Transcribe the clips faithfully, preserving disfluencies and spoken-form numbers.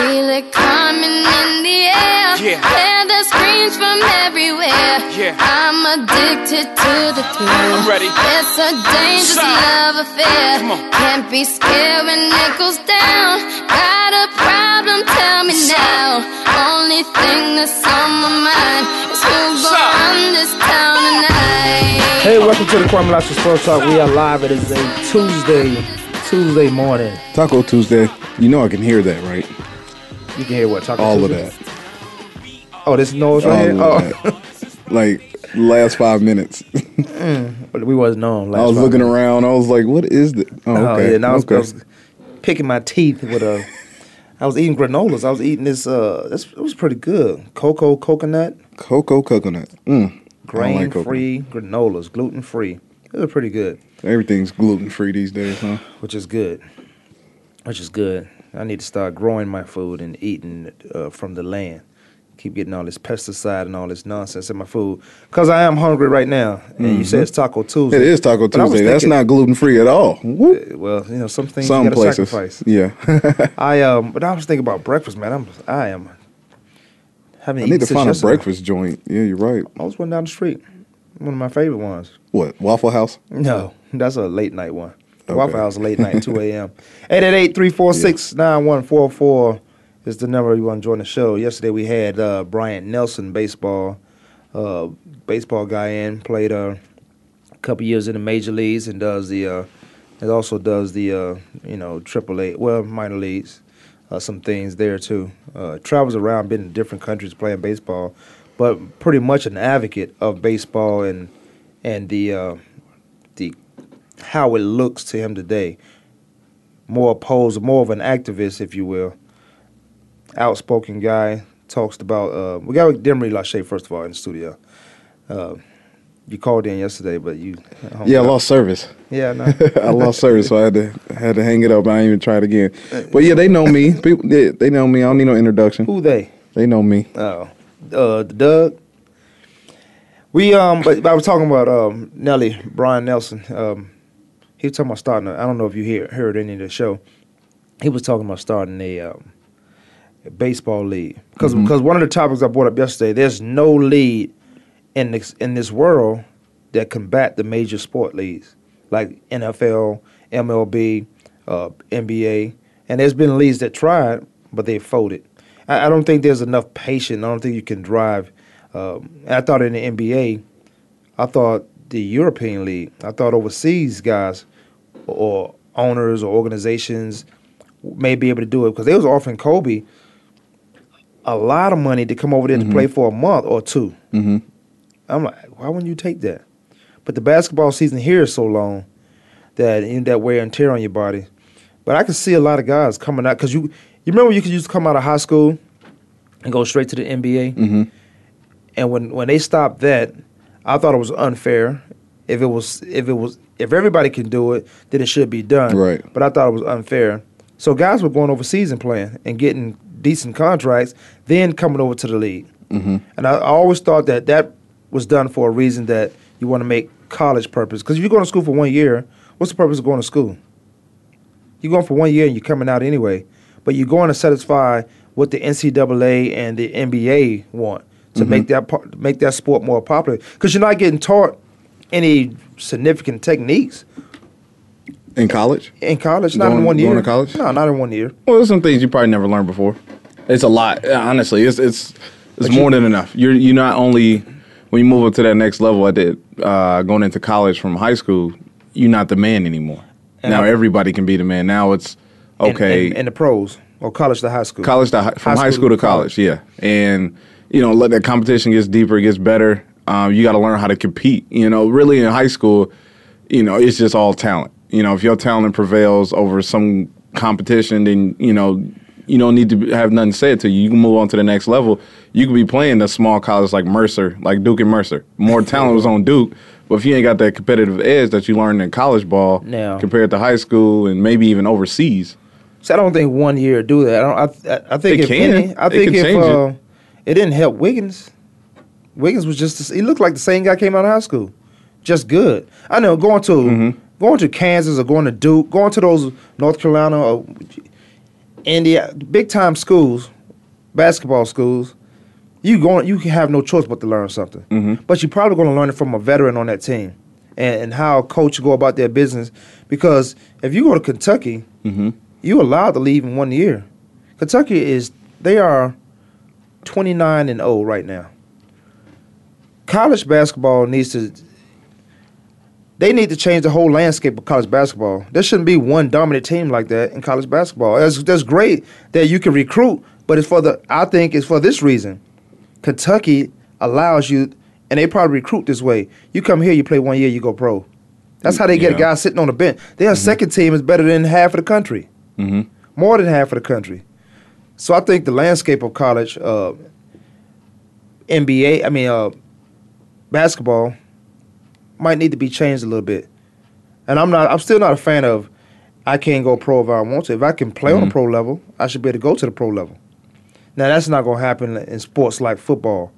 feel it coming in the air. Yeah. Hear the screams from everywhere. Yeah. I'm addicted to the thrill. I'm ready. It's a dangerous Sign. love affair. Can't be scared when it goes down. Got a problem? Tell me Sign. now. Only thing that's on my mind is who gon' run this town tonight. Hey, welcome to the Kwamie Lassiter Sports Talk. We are live. It is a Tuesday. Tuesday morning. Taco Tuesday. You know I can hear that, right? You can hear what? Taco All Tuesday? of that. Oh, this noise right here? Oh. Like, last five minutes. mm, but we wasn't on last I was looking minutes. around. I was like, what is this? Oh, oh okay. yeah. And I was, okay. I was picking my teeth with a... I was eating granolas. I was eating this... Uh, this it was pretty good. Cocoa coconut. Cocoa coconut. Mm. Grain-free like granolas. Gluten-free. It was pretty good. Everything's gluten-free these days, huh? Which is good. Which is good. I need to start growing my food and eating uh, from the land. Keep getting all this pesticide and all this nonsense in my food. Because I am hungry right now. And mm-hmm. you said it's Taco Tuesday. It is Taco Tuesday. Thinking, that's not gluten-free at all. Whoop. Well, you know, some things some you gotta sacrifice. Yeah. I, um, but I was thinking about breakfast, man. I'm, I am. Haven't I need to find a breakfast joint. Yeah, you're right. I was running down the street. One of my favorite ones. What, Waffle House? No, that's a late night one. Okay. Waffle House, late night, two a.m. eight eight eight, three four six, nine one four four is the number you want to join the show. Yesterday we had uh, Brian Nelson, baseball uh, baseball guy in, played uh, a couple years in the major leagues and does the, uh, and also does the, uh, you know, triple A, well, minor leagues, uh, some things there too. Uh, travels around, been in different countries playing baseball, but pretty much an advocate of baseball and and the uh, the how it looks to him today. More opposed, more of an activist, if you will. Outspoken guy, talks about, uh, we got Demery Lachey, first of all, in the studio. Uh, you called in yesterday, but you... Yeah, I lost service. Yeah, no. I lost service, so I had to had to hang it up. I didn't even try it again. But yeah, they know me. People, they, they know me. I don't need no introduction. Who they? They know me. Oh. Uh, Doug. We um, but I was talking about um, Nelly, Brian Nelson. Um, he was talking about starting. A, I don't know if you hear heard any of the show. He was talking about starting a, um, a baseball league because mm-hmm. because one of the topics I brought up yesterday. There's no league in this in this world that combat the major sport leagues like N F L, M L B, uh, N B A, and there's been leagues that tried but they folded. I, I don't think there's enough patience. I don't think you can drive. Um, I thought in the N B A, I thought the European League, I thought overseas guys or owners or organizations may be able to do it because they was offering Kobe a lot of money to come over there mm-hmm. to play for a month or two. Mm-hmm. I'm like, why wouldn't you take that? But the basketball season here is so long that you end that wear and tear on your body. But I can see a lot of guys coming out because you, you remember you could used to come out of high school and go straight to the N B A? Mm-hmm. And when, when they stopped that, I thought it was unfair. If it was if it was if everybody can do it, then it should be done. Right. But I thought it was unfair. So guys were going overseas and playing and getting decent contracts, then coming over to the league. Mm-hmm. And I, I always thought that that was done for a reason that you want to make college purpose. Because if you're going to school for one year, what's the purpose of going to school? You're going for one year and you're coming out anyway. But you're going to satisfy what the N C double A and the N B A want. To mm-hmm. make that make that sport more popular, because you're not getting taught any significant techniques in college. In college, not going, in one year. Going to college? No, not in one year. Well, there's some things you probably never learned before. It's a lot, honestly. It's it's it's but more you, than enough. You're you not only when you move up to that next level. I did uh, going into college from high school. You're not the man anymore. Now I, everybody can be the man. Now it's okay. And, and, and the pros or college to high school. College to high, from high school, high school to college. college. Yeah, and. You know, let that competition gets deeper, it gets better. Um, you got to learn how to compete. You know, really in high school, you know, it's just all talent. You know, if your talent prevails over some competition, then, you know, you don't need to have nothing said to you. You can move on to the next level. You can be playing a small college like Mercer, like Duke and Mercer. More talent was on Duke, but if you ain't got that competitive edge that you learned in college ball now, compared to high school and maybe even overseas. So I don't think one year do that. I don't. I, I think they if can. Any, I think if uh, it. It didn't help Wiggins. Wiggins was just, he looked like the same guy came out of high school. Just good. I know, going to mm-hmm. going to Kansas or going to Duke, going to those North Carolina, or, in the big time schools, basketball schools, you going you have no choice but to learn something. Mm-hmm. But you're probably going to learn it from a veteran on that team, and, and how a coach go about their business. Because if you go to Kentucky, mm-hmm. you're allowed to leave in one year. Kentucky is they are twenty-nine and oh right now. College basketball needs to. They need to change the whole landscape of college basketball. There shouldn't be one dominant team like that in college basketball. That's, that's great that you can recruit, but it's for the I think it's for this reason. Kentucky allows you, and they probably recruit this way. You come here, you play one year, you go pro. That's how they get yeah. a guy sitting on the bench. Their mm-hmm. second team is better than half of the country, mm-hmm. more than half of the country. So I think the landscape of college, uh, N B A, I mean uh, basketball, might need to be changed a little bit. And I'm not I'm still not a fan of I can't go pro if I want to. If I can play mm-hmm. on a pro level, I should be able to go to the pro level. Now that's not gonna happen in sports like football.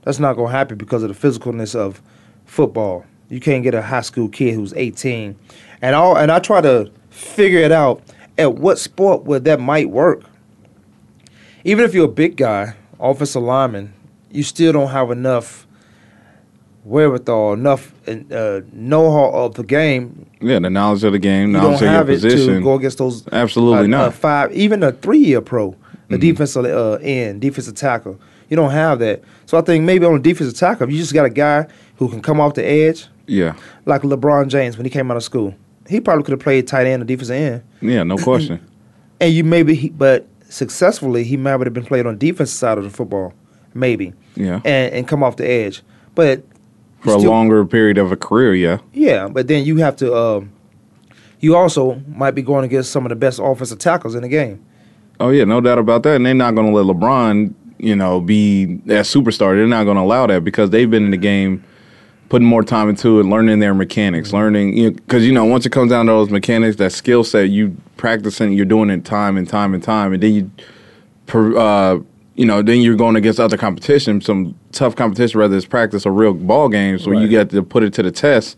That's not gonna happen because of the physicalness of football. You can't get a high school kid who's eighteen. And all and I try to figure it out at what sport where that might work. Even if you're a big guy, offensive lineman, you still don't have enough wherewithal, enough uh, know-how of the game. Yeah, the knowledge of the game, knowledge of your position. You don't have it to go against those absolutely uh, not. Uh, five, even a three-year pro, the mm-hmm. defensive uh, end, defensive tackle. You don't have that. So I think maybe on the defensive tackle, you just got a guy who can come off the edge. Yeah. Like LeBron James when he came out of school. He probably could have played tight end or defensive end. Yeah, no question. And you maybe, he, but successfully, he might have been played on the defensive side of the football, maybe. Yeah. And, and come off the edge. But for a still, longer period of a career, yeah. Yeah, but then you have to, uh, you also might be going against some of the best offensive tackles in the game. Oh, yeah, no doubt about that. And they're not going to let LeBron, you know, be that superstar. They're not going to allow that because they've been in the game putting more time into it, learning their mechanics, mm-hmm. learning, because, you know, you know, once it comes down to those mechanics, that skill set, you practicing, you're doing it time and time and time, and then you, per, uh, you know, then you're going against other competition, some tough competition, whether it's practice or real ball games, where right. you get to put it to the test.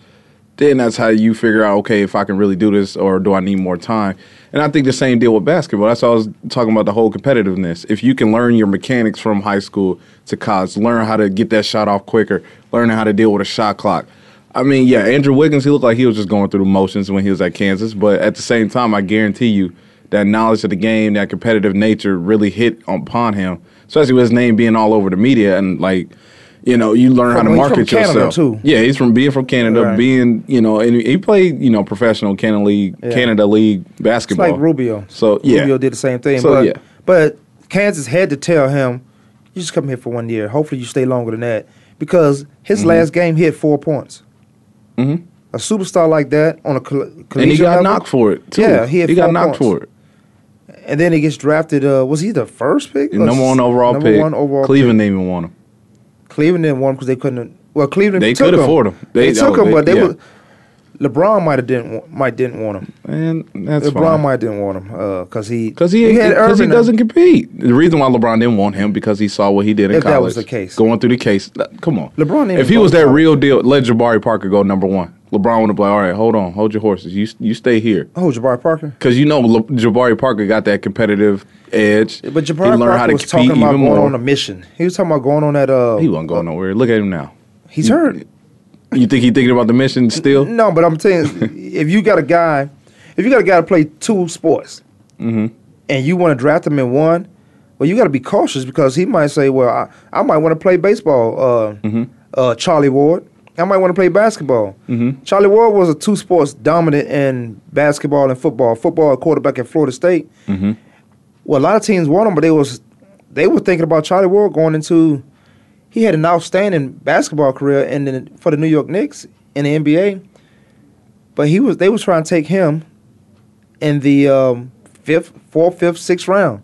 Then that's how you figure out, okay, if I can really do this or do I need more time? And I think the same deal with basketball. That's why I was talking about the whole competitiveness. If you can learn your mechanics from high school to college, learn how to get that shot off quicker, learn how to deal with a shot clock. I mean, yeah, Andrew Wiggins, he looked like he was just going through the motions when he was at Kansas. But at the same time, I guarantee you, that knowledge of the game, that competitive nature really hit upon him, especially with his name being all over the media. And, like, you know, you learn from, how to market yourself. Too. Yeah, he's from being from Canada, right. being, you know, and he played, you know, professional Canada League, yeah. Canada League basketball. It's like Rubio. So, yeah. Rubio did the same thing. So, but, yeah. but Kansas had to tell him, you just come here for one year. Hopefully you stay longer than that. Because his mm-hmm. last game, he had four points. Mm-hmm. A superstar like that on a collegiate And he got level, knocked for it, too. Yeah, he had He four got knocked points. for it. And then he gets drafted. Uh, was he the first pick? Number one overall number pick. One overall Cleveland pick. didn't even want him. Cleveland didn't want him because they couldn't. Well, Cleveland they took could him. afford him. They, they took oh, him, but they yeah. were, LeBron might have didn't might didn't want him. And that's LeBron fine. might didn't want him because uh, he because he, he, had Irvin he doesn't compete. The reason why LeBron didn't want him because he saw what he did in if college. If that was the case, going through the case. Come on, LeBron. Didn't if he was that college. real deal, let Jabari Parker go number one. LeBron would have been like, all right, hold on, hold your horses. You you stay here. Oh, Jabari Parker? Because you know Le- Jabari Parker got that competitive edge. But Jabari Parker was talking about going more. on a mission. He was talking about going on that. Uh, he wasn't going uh, nowhere. Look at him now. He's you, hurt. You think he's thinking about the mission still? No, but I'm saying if you got a guy, if you got a guy to play two sports, mm-hmm. and you want to draft him in one, well, you got to be cautious because he might say, well, I, I might want to play baseball, uh, mm-hmm. uh, Charlie Ward. I might want to play basketball. Mm-hmm. Charlie Ward was a two-sports dominant in basketball and football. Football quarterback at Florida State. Mm-hmm. Well, a lot of teams want him, but they was they were thinking about Charlie Ward going into. He had an outstanding basketball career in the, for the New York Knicks in the N B A, but he was they was trying to take him in the um, fifth, fourth, fifth, sixth round.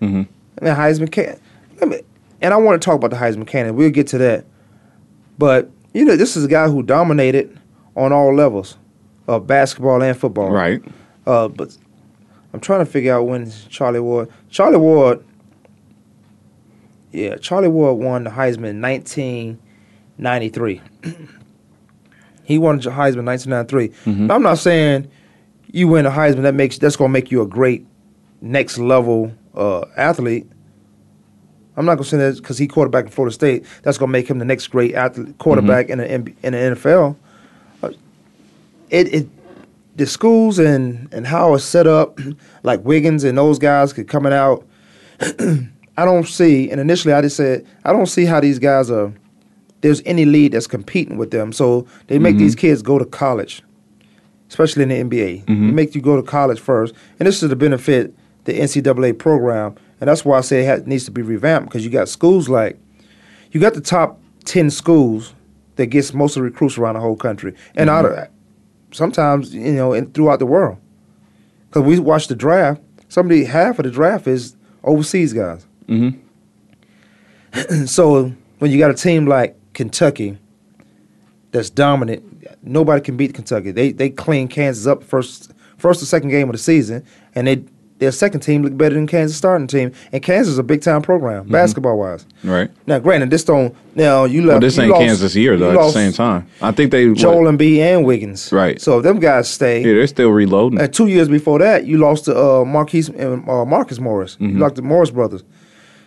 Mm-hmm. I mean, Heisman can, I mean, and I want to talk about the Heisman candidate. We'll get to that, but. You know, this is a guy who dominated on all levels of basketball and football. Right. Uh, but I'm trying to figure out when Charlie Ward. Charlie Ward. Yeah, Charlie Ward won the Heisman in nineteen ninety-three. He won the Heisman in nineteen ninety-three. Mm-hmm. I'm not saying you win a Heisman that makes that's going to make you a great next level uh, athlete. I'm not going to say that because he quarterback in Florida State. That's going to make him the next great athlete, quarterback mm-hmm. in the in the N F L. It, it the schools and, and how it's set up, like Wiggins and those guys could coming out. I don't see, and initially I just said, I don't see how these guys are, there's any league that's competing with them. So they make mm-hmm. these kids go to college, especially in the N B A. Mm-hmm. They make you go to college first. And this is to benefit the N C double A program. And that's why I say it has, needs to be revamped, because you got schools like, you got the top ten schools that gets most of the recruits around the whole country. And mm-hmm. out of that, sometimes, you know, and throughout the world. Because we watch the draft, somebody, half of the draft is overseas guys. Mm-hmm. So when you got a team like Kentucky that's dominant, nobody can beat Kentucky. They they clean Kansas up first first or second game of the season, and they their second team looked better than Kansas' starting team. And Kansas is a big-time program, mm-hmm. basketball-wise. Right. Now, granted, this don't – now, you left – well, this ain't lost, Kansas year, though, at the same time. I think they – Joel Embiid and Wiggins. Right. So, if them guys stay – yeah, they're still reloading. And two years before that, you lost to uh, Marquise and uh, Marcus Morris. Mm-hmm. You lost to Morris brothers.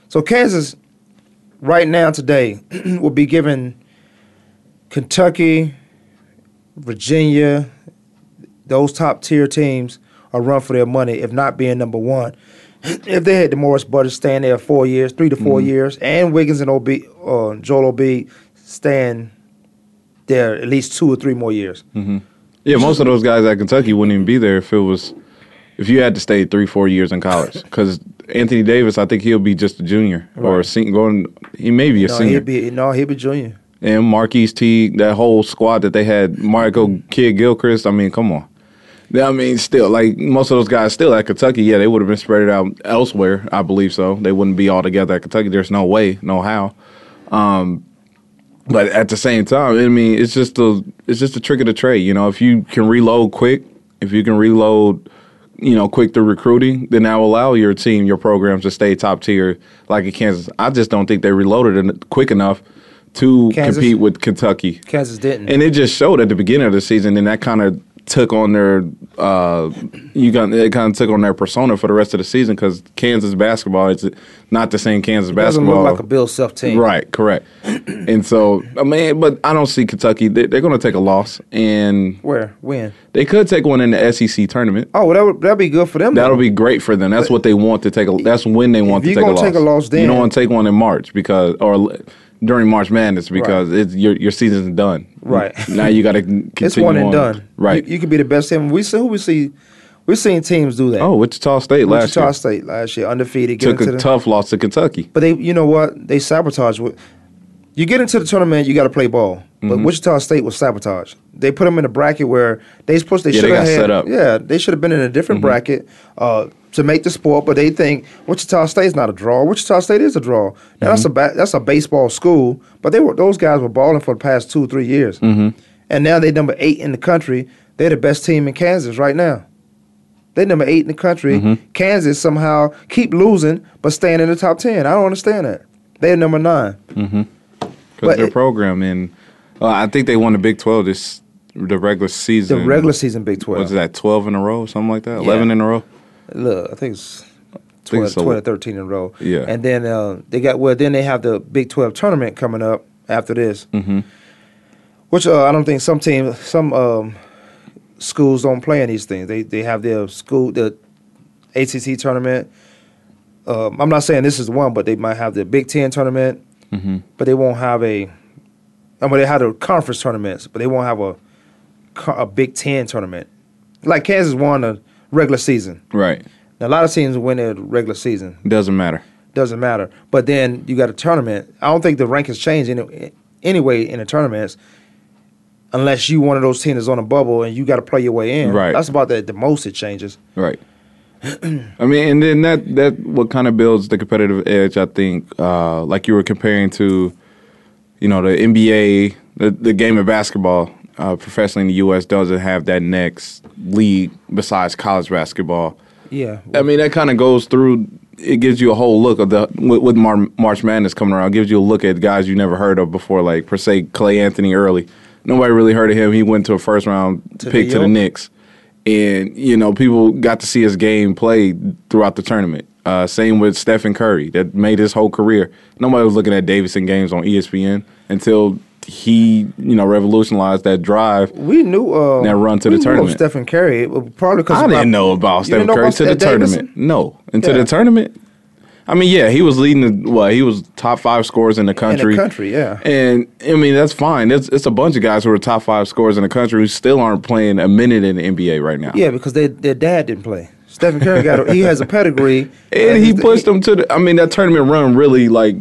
So, Kansas, right now, today, will be giving Kentucky, Virginia, those top-tier teams – a run for their money, if not being number one. If they had the Morris brothers staying there four years, three to four mm-hmm. years, and Wiggins and O B, uh, Joel Embiid staying there at least two or three more years. Mm-hmm. Yeah, most of those guys at Kentucky wouldn't even be there if it was if you had to stay three, four years in college. Because Anthony Davis, I think he'll be just a junior right. or a senior. Going, he may be a no, senior. He'll be, no, he'll be junior. And Marquise Teague, that whole squad that they had, Marco Kidd Gilchrist. I mean, come on. I mean, still, like, most of those guys still at Kentucky, yeah, they would have been spread out elsewhere, I believe so. They wouldn't be all together at Kentucky. There's no way, no how. Um, but at the same time, I mean, it's just a, it's just a trick of the trade. You know, if you can reload quick, if you can reload, you know, quick through recruiting, then that will allow your team, your programs to stay top tier like in Kansas. I just don't think they reloaded quick enough to Kansas, compete with Kentucky. Kansas didn't. And it just showed at the beginning of the season, and that kind of – took on their, uh, you got it kind of took on their persona for the rest of the season because Kansas basketball is not the same Kansas it doesn't basketball. Doesn't look like a Bill Self team, right? Correct. And so, I mean, but I don't see Kentucky. They, they're going to take a loss, and where when they could take one in the S E C tournament. Oh, well, that would that'd be good for them. That'll though. be great for them. That's but what they want to take. A, that's when they want to take a loss. You're going to take a loss. Then you don't want to take one in March because or. During March Madness, because right. it's, your your season's done. Right now, you got to continue it's one and on. Done. Right, you, you could be the best team. We see who we see. We've seen teams do that. Oh, Wichita State last Wichita year. Wichita State last year, undefeated. Took a tough loss to Kentucky. But they, you know what? They sabotaged. You get into the tournament, you got to play ball. But mm-hmm. Wichita State was sabotaged. They put them in a bracket where they supposed they yeah, should have set up. Yeah, they should have been in a different mm-hmm. bracket. Uh, to make the sport, but they think Wichita State's not a draw. Wichita State is a draw. Now, mm-hmm. that's a ba- that's a baseball school, but they were those guys were balling for the past two, three years. Mm-hmm. And now they're number eight in the country. They're the best team in Kansas right now. They're number eight in the country. Mm-hmm. Kansas somehow keep losing, but staying in the top ten. I don't understand that. They're number nine. Mm-hmm. Because their it, program, and uh, I think they won the Big Twelve this the regular season. The regular season Big Twelve. Was that twelve in a row, something like that? Yeah. Eleven in a row? Look, I think it's twelve, so. twelve or thirteen in a row. Yeah. And then uh, they got, well, then they have the Big twelve tournament coming up after this, mm-hmm. which uh, I don't think some teams, some um, schools don't play in these things. They they have their school, the A C C tournament. Um, I'm not saying this is the one, but they might have the Big Ten tournament, mm-hmm. but they won't have a, I mean, they have the conference tournaments, but they won't have a, a Big Ten tournament. Like Kansas won a, regular season. Right. Now, a lot of teams win their regular season. Doesn't matter. Doesn't matter. But then you got a tournament. I don't think the rankings change any, anyway in the tournaments unless you one of those teams is on a bubble and you got to play your way in. Right. That's about the, the most it changes. Right. I mean, and then that, that what kind of builds the competitive edge, I think, uh, like you were comparing to, you know, the N B A, the, the game of basketball. Uh, professionally in the U S doesn't have that next league besides college basketball. Yeah. I mean, that kind of goes through, it gives you a whole look of the, with, with Mar- March Madness coming around, it gives you a look at guys you never heard of before, like, per se, Klay Anthony early. Nobody really heard of him. He went to a first round to pick to the Knicks. And, you know, people got to see his game played throughout the tournament. Uh, same with Stephen Curry, that made his whole career. Nobody was looking at Davidson games on E S P N until he, you know, revolutionized that drive. We knew um, that run to the tournament. We knew Stephen Curry, probably because I didn't know about Stephen Curry until the tournament. No, until the tournament. I mean, yeah, he was leading the, well, he was top five scorers in the country. In the country, yeah. And, I mean, that's fine. It's, it's a bunch of guys who are top five scorers in the country who still aren't playing a minute in the N B A right now. Yeah, because they, their dad didn't play. Stephen Curry, got a, he has a pedigree. And he pushed them to the, I mean, that tournament run really, like,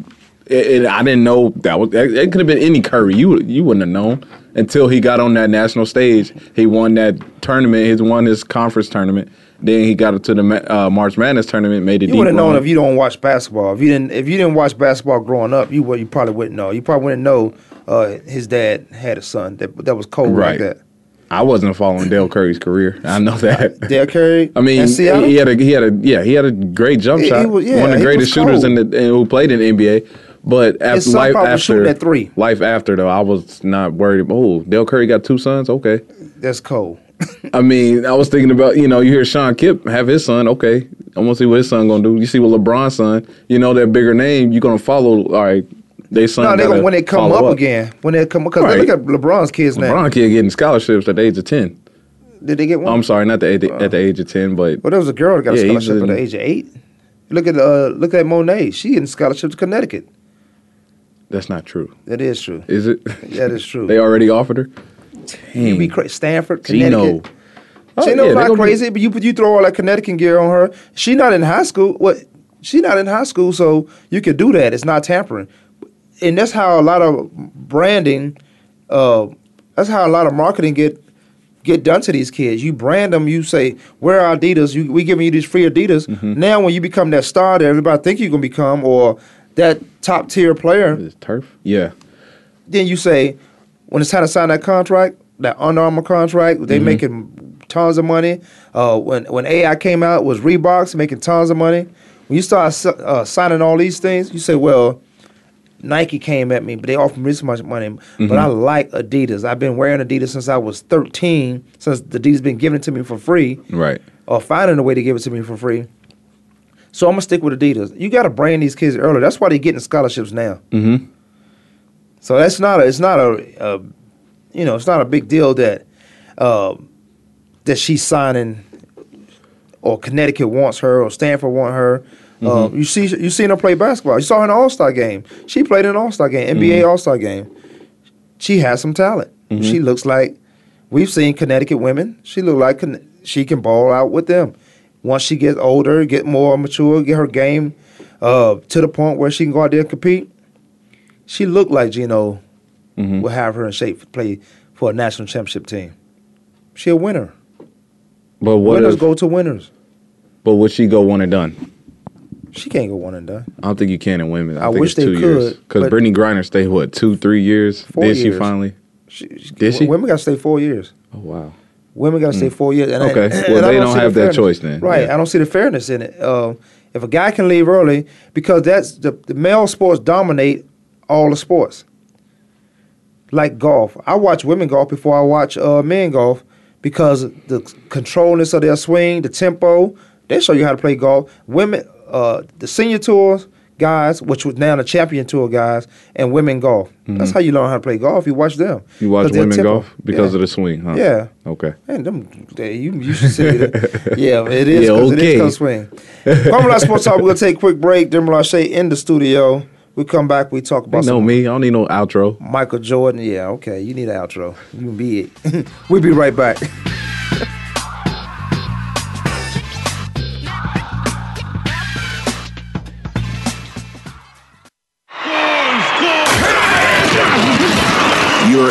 it, it, I didn't know that was, it, it could have been any Curry. You, you wouldn't have known until he got on that national stage. He won that tournament. He's won his conference tournament. Then he got up to the uh, March Madness tournament, made it. You would have known if you don't watch basketball. If you didn't, if you didn't watch basketball growing up, you would, you probably wouldn't know. You probably wouldn't know uh, his dad had a son that that was cold right. like that. I wasn't following Dale Curry's career. I know that. Dale Curry. I mean, he had a he had a yeah he had a great jump he, shot. He was, yeah, one of the greatest shooters in the and who played in the N B A. But after life after at three. life after though, I was not worried. Oh, Dale Curry got two sons. Okay, that's cold. I mean, I was thinking about, you know, you hear Sean Kipp have his son. Okay, I want to see what his son going to do. You see what LeBron's son, you know, that bigger name, you're going to follow, all right, they son. No, they gonna, when they come up, up again, when they come up, because right. look at LeBron's kids now. LeBron's kid getting scholarships at the age of ten. Did they get one? I'm sorry, not the, at the age of ten, but. Well, there was a girl that got yeah, a scholarship at the age of eight. Look at uh, look at Monet. She getting scholarships to Connecticut. That's not true. That is true. Is it? That is true. They already offered her? You be cra- Stanford, Connecticut. Geno. Oh, Geno's yeah, not crazy, be... but you you throw all that Connecticut gear on her. She not in high school. What? She not in high school, so you can do that. It's not tampering, and that's how a lot of branding. Uh, that's how a lot of marketing get get done to these kids. You brand them. You say, "Wear our Adidas. You, we giving you these free Adidas." Mm-hmm. Now, when you become that star that everybody think you're gonna become, or that top tier player, is turf. Yeah. Then you say, when it's time to sign that contract, that Under Armour contract, they mm-hmm. making tons of money. Uh, when when A I came out, it was Reeboks making tons of money. When you start uh, signing all these things, you say, well, Nike came at me, but they offered me this much money. Mm-hmm. But I like Adidas. I've been wearing Adidas since I was thirteen, since Adidas been giving it to me for free. Right. Or finding a way to give it to me for free. So I'm going to stick with Adidas. You got to brand these kids early. That's why they're getting scholarships now. Mm-hmm. So that's not a, it's not a, a, you know, it's not a big deal that uh, that she's signing, or Connecticut wants her, or Stanford want her. Mm-hmm. Uh, you see, you seen her play basketball. You saw her in an All-Star game. She played in an All-Star game, N B A mm-hmm. All-Star game. She has some talent. Mm-hmm. She looks like we've seen Connecticut women. She look like con- she can ball out with them. Once she gets older, get more mature, get her game uh, to the point where she can go out there and compete. She looked like Geno mm-hmm. would have her in shape to play for a national championship team. She a winner. But what winners if, go to winners. But would she go one and done? She can't go one and done. I don't think you can in women. I, I think wish it's two they years. could. Because Brittany Griner stayed, what, two, three years? Four Did years. she finally? She, she, Did she? Women got to stay four years. Oh, wow. Women got to mm. stay four years. And okay. I, and well, I they don't, don't have the that choice then. Right. Yeah. I don't see the fairness in it. Uh, if a guy can leave early, because that's the, the male sports dominate all the sports, like golf. I watch women golf before I watch uh, men golf because the controlness of their swing, the tempo, they show you how to play golf. Women, uh, the senior tours, guys, which was now the champion tour guys, and women golf. Mm-hmm. That's how you learn how to play golf. You watch them. You watch women golf because yeah. of the swing, huh? Yeah. Okay. Man, them, they, you, you should see that. Yeah, it is because yeah, okay. it is swing. Kwamie Lassiter Sports Talk, we're going to take a quick break. Demery Lachey in the studio. We come back, we talk about some. No, me. I don't need no outro. Michael Jordan. Yeah, okay. You need an outro. You can be it. We'll be right back. Your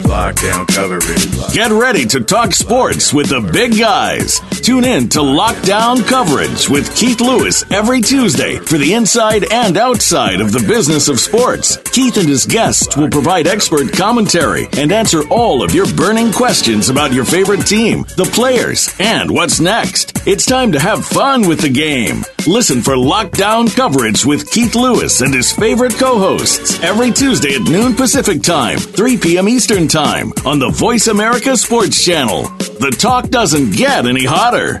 Lockdown Coverage. Get ready to talk sports with the big guys. Tune in to Lockdown Coverage with Keith Lewis every Tuesday for the inside and outside of the business of sports. Keith and his guests will provide expert commentary and answer all of your burning questions about your favorite team, the players, and what's next. It's time to have fun with the game. Listen for Lockdown Coverage with Keith Lewis and his favorite co-hosts every Tuesday at noon Pacific Time, three p.m. Eastern Time on the Voice America Sports Channel. The talk doesn't get any hotter.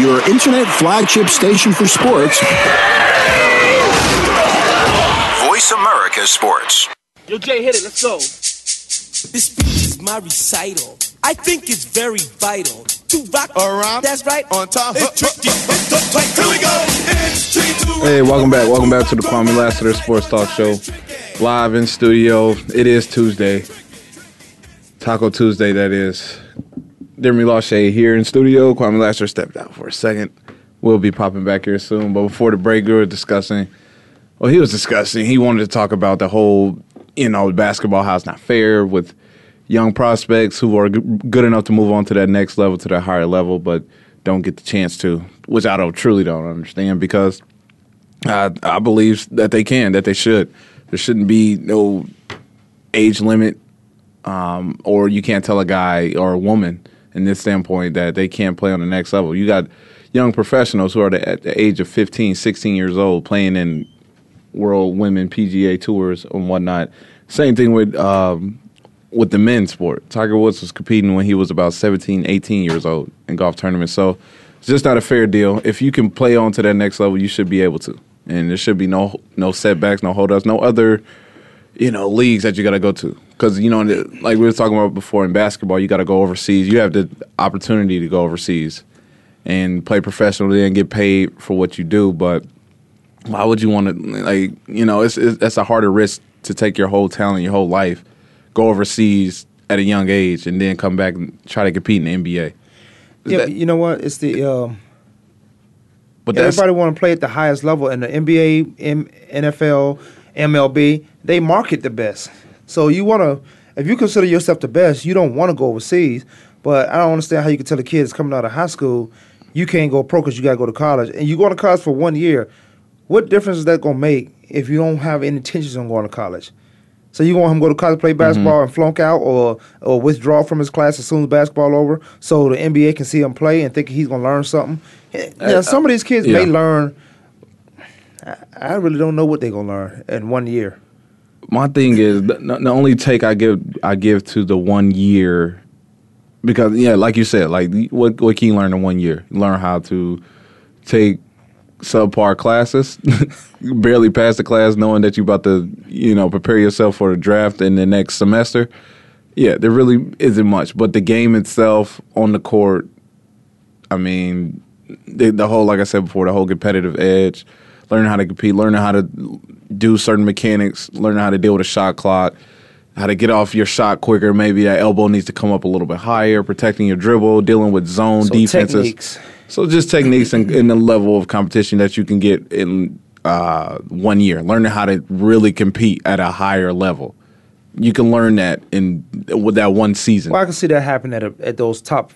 Your internet flagship station for sports. Voice America Sports. Yo, Jay, hit it. Let's go. This speech is my recital. I think it's very vital to rock around. That's right. On top. It's tricky. It's tough. Like, here we go. Hey, welcome back. Welcome back to the Kwamie Lassiter Sports Talk Show. Live in studio. It is Tuesday. Taco Tuesday, that is. Demery Lachey here in studio. Kwamie Lassiter stepped out for a second. We'll be popping back here soon. But before the break, we were discussing. Well, he was discussing. He wanted to talk about the whole, you know, basketball, how it's not fair with young prospects who are g- good enough to move on to that next level, to that higher level, but don't get the chance to, which I don't truly don't understand because I, I believe that they can, that they should. There shouldn't be no age limit, um, or you can't tell a guy or a woman in this standpoint that they can't play on the next level. You got young professionals who are the, at the age of fifteen, sixteen years old playing in World Women P G A tours and whatnot. Same thing with um, with the men's sport. Tiger Woods was competing when he was about seventeen, eighteen years old in golf tournaments. So it's just not a fair deal. If you can play on to that next level, you should be able to. And there should be no no setbacks, no holdups, no other, you know, leagues that you got to go to. Because, you know, like we were talking about before in basketball, you got to go overseas. You have the opportunity to go overseas and play professionally and get paid for what you do. But why would you want to, like, you know, it's, it's that's a harder risk to take your whole talent, your whole life, go overseas at a young age and then come back and try to compete in the N B A. Yeah, that, you know what? It's the uh, – but everybody want to play at the highest level. And the N B A, N F L, M L B, they market the best. So you want to, if you consider yourself the best, you don't want to go overseas. But I don't understand how you can tell the kids coming out of high school, you can't go pro because you got to go to college. And you go to college for one year. What difference is that going to make if you don't have any intentions on going to college? So you want him to go to college, play basketball, mm-hmm. and flunk out or or withdraw from his class as soon as basketball over so the N B A can see him play and think he's going to learn something? Now, some of these kids yeah. may learn. I, I really don't know what they're going to learn in one year. My thing is the, the only take I give I give to the one year, because yeah, like you said, like what what can you learn in one year? Learn how to take subpar classes, barely pass the class, knowing that you're about to you know prepare yourself for the draft in the next semester. Yeah, there really isn't much, but the game itself on the court, I mean, the, the whole like I said before, the whole competitive edge. Learning how to compete, learning how to do certain mechanics, learning how to deal with a shot clock, how to get off your shot quicker. Maybe that elbow needs to come up a little bit higher, protecting your dribble, dealing with zone so defenses. Techniques. So just techniques and, and the level of competition that you can get in uh, one year. Learning how to really compete at a higher level. You can learn that in with that one season. Well, I can see that happen at, a, at those top,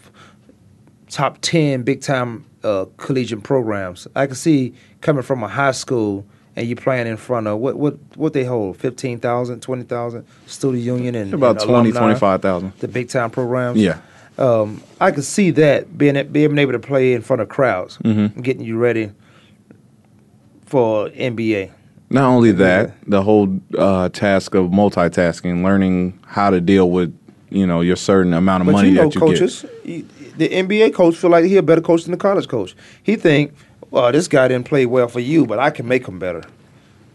top ten big-time uh, collegiate programs. I can see coming from a high school and you're playing in front of, what what what they hold, fifteen thousand, twenty thousand, student union and about and twenty, twenty-five thousand. The big-time programs. Yeah. Um, I could see that, being being able to play in front of crowds, mm-hmm. getting you ready for N B A. Not only that, yeah. the whole uh, task of multitasking, learning how to deal with, you know, your certain amount of but money you know, that you coaches, get. The N B A coach feel like he a better coach than the college coach. He think, well, oh, this guy didn't play well for you, but I can make him better.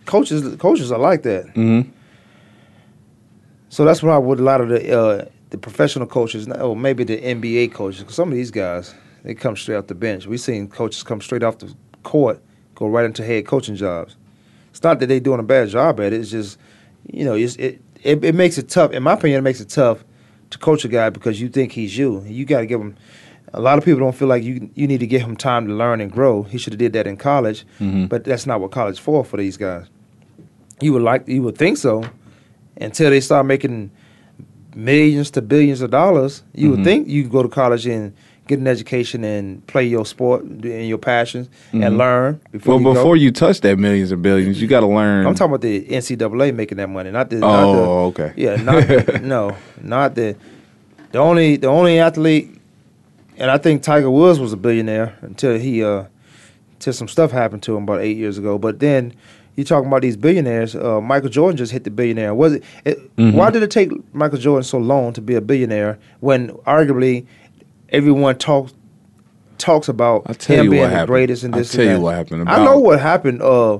Coaches coaches are like that. Mm-hmm. So that's why with a lot of the uh, the professional coaches, or maybe the N B A coaches, because some of these guys, they come straight off the bench. We've seen coaches come straight off the court, go right into head coaching jobs. It's not that they're doing a bad job at it. It's just, you know, it's, it, it it makes it tough. In my opinion, it makes it tough to coach a guy because you think he's you. You got to give him – a lot of people don't feel like you you need to give him time to learn and grow. He should have did that in college, mm-hmm. but that's not what college is for for these guys. You would like you would think so until they start making millions to billions of dollars. You mm-hmm. would think you could go to college and – get an education and play your sport and your passions mm-hmm. and learn. Before well, you before go. you touch that millions and billions, you got to learn. I'm talking about the N C double A making that money, not the. Oh, not the, okay. Yeah, not, no, not the. The only the only athlete, and I think Tiger Woods was a billionaire until he, uh, until some stuff happened to him about eight years ago. But then you're talking about these billionaires. Uh, Michael Jordan just hit the billionaire. Was it? it mm-hmm. Why did it take Michael Jordan so long to be a billionaire when arguably? Everyone talks talks about him being the greatest in this. I tell you what happened. About. I know what happened uh,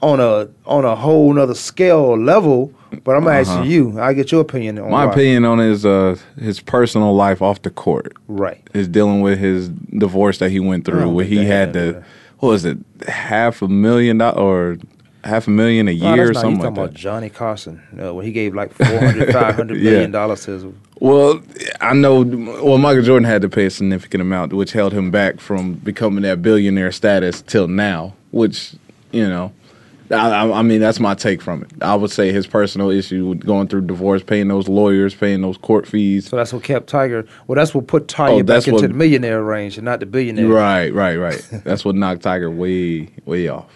on a on a whole nother scale or level, but I'm gonna uh-huh. ask you. I get your opinion on. My why. opinion on his uh, his personal life off the court, right? Is dealing with his divorce that he went through, where he had to what was it, half a million dollars or. Half a million a year no, or something he's talking like that. About Johnny Carson, uh, when he gave like four hundred, five hundred yeah. million dollars to his. Well, I know. Well, Michael Jordan had to pay a significant amount, which held him back from becoming that billionaire status till now. Which, you know, I, I mean, that's my take from it. I would say his personal issue with going through divorce, paying those lawyers, paying those court fees. So that's what kept Tiger. Well, that's what put Tiger oh, back into what, the millionaire range and not the billionaire. Right, right, right. That's what knocked Tiger way, way off.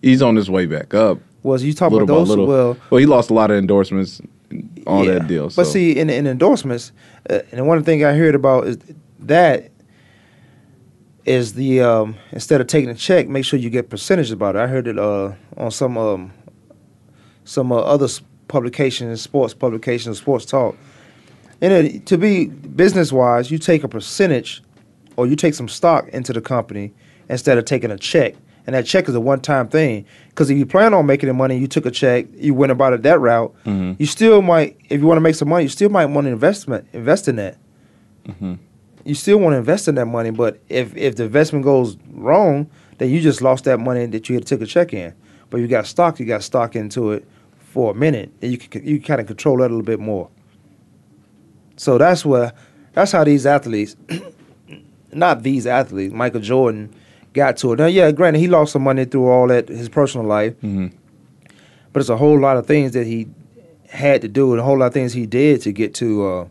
He's on his way back up. Well, so you talk about those. Well, well, he lost a lot of endorsements, and all yeah. that deal. So. But see, in, in endorsements, uh, and one thing I heard about is that is the um, instead of taking a check, make sure you get percentages about it. I heard it uh, on some um, some uh, other publications, sports publications, sports talk. And it, to be business wise, you take a percentage, or you take some stock into the company instead of taking a check. And that check is a one-time thing. Because if you plan on making the money, you took a check, you went about it that route, mm-hmm. you still might, if you want to make some money, you still might want to investment, invest in that. Mm-hmm. You still want to invest in that money, but if, if the investment goes wrong, then you just lost that money that you had took a check in. But you got stock, you got stock into it for a minute, and you can, you kind of control that a little bit more. So that's where, that's how these athletes, not these athletes, Michael Jordan, got to it. Now, yeah, granted, he lost some money through all that, his personal life. Mm-hmm. But it's a whole lot of things that he had to do and a whole lot of things he did to get to uh,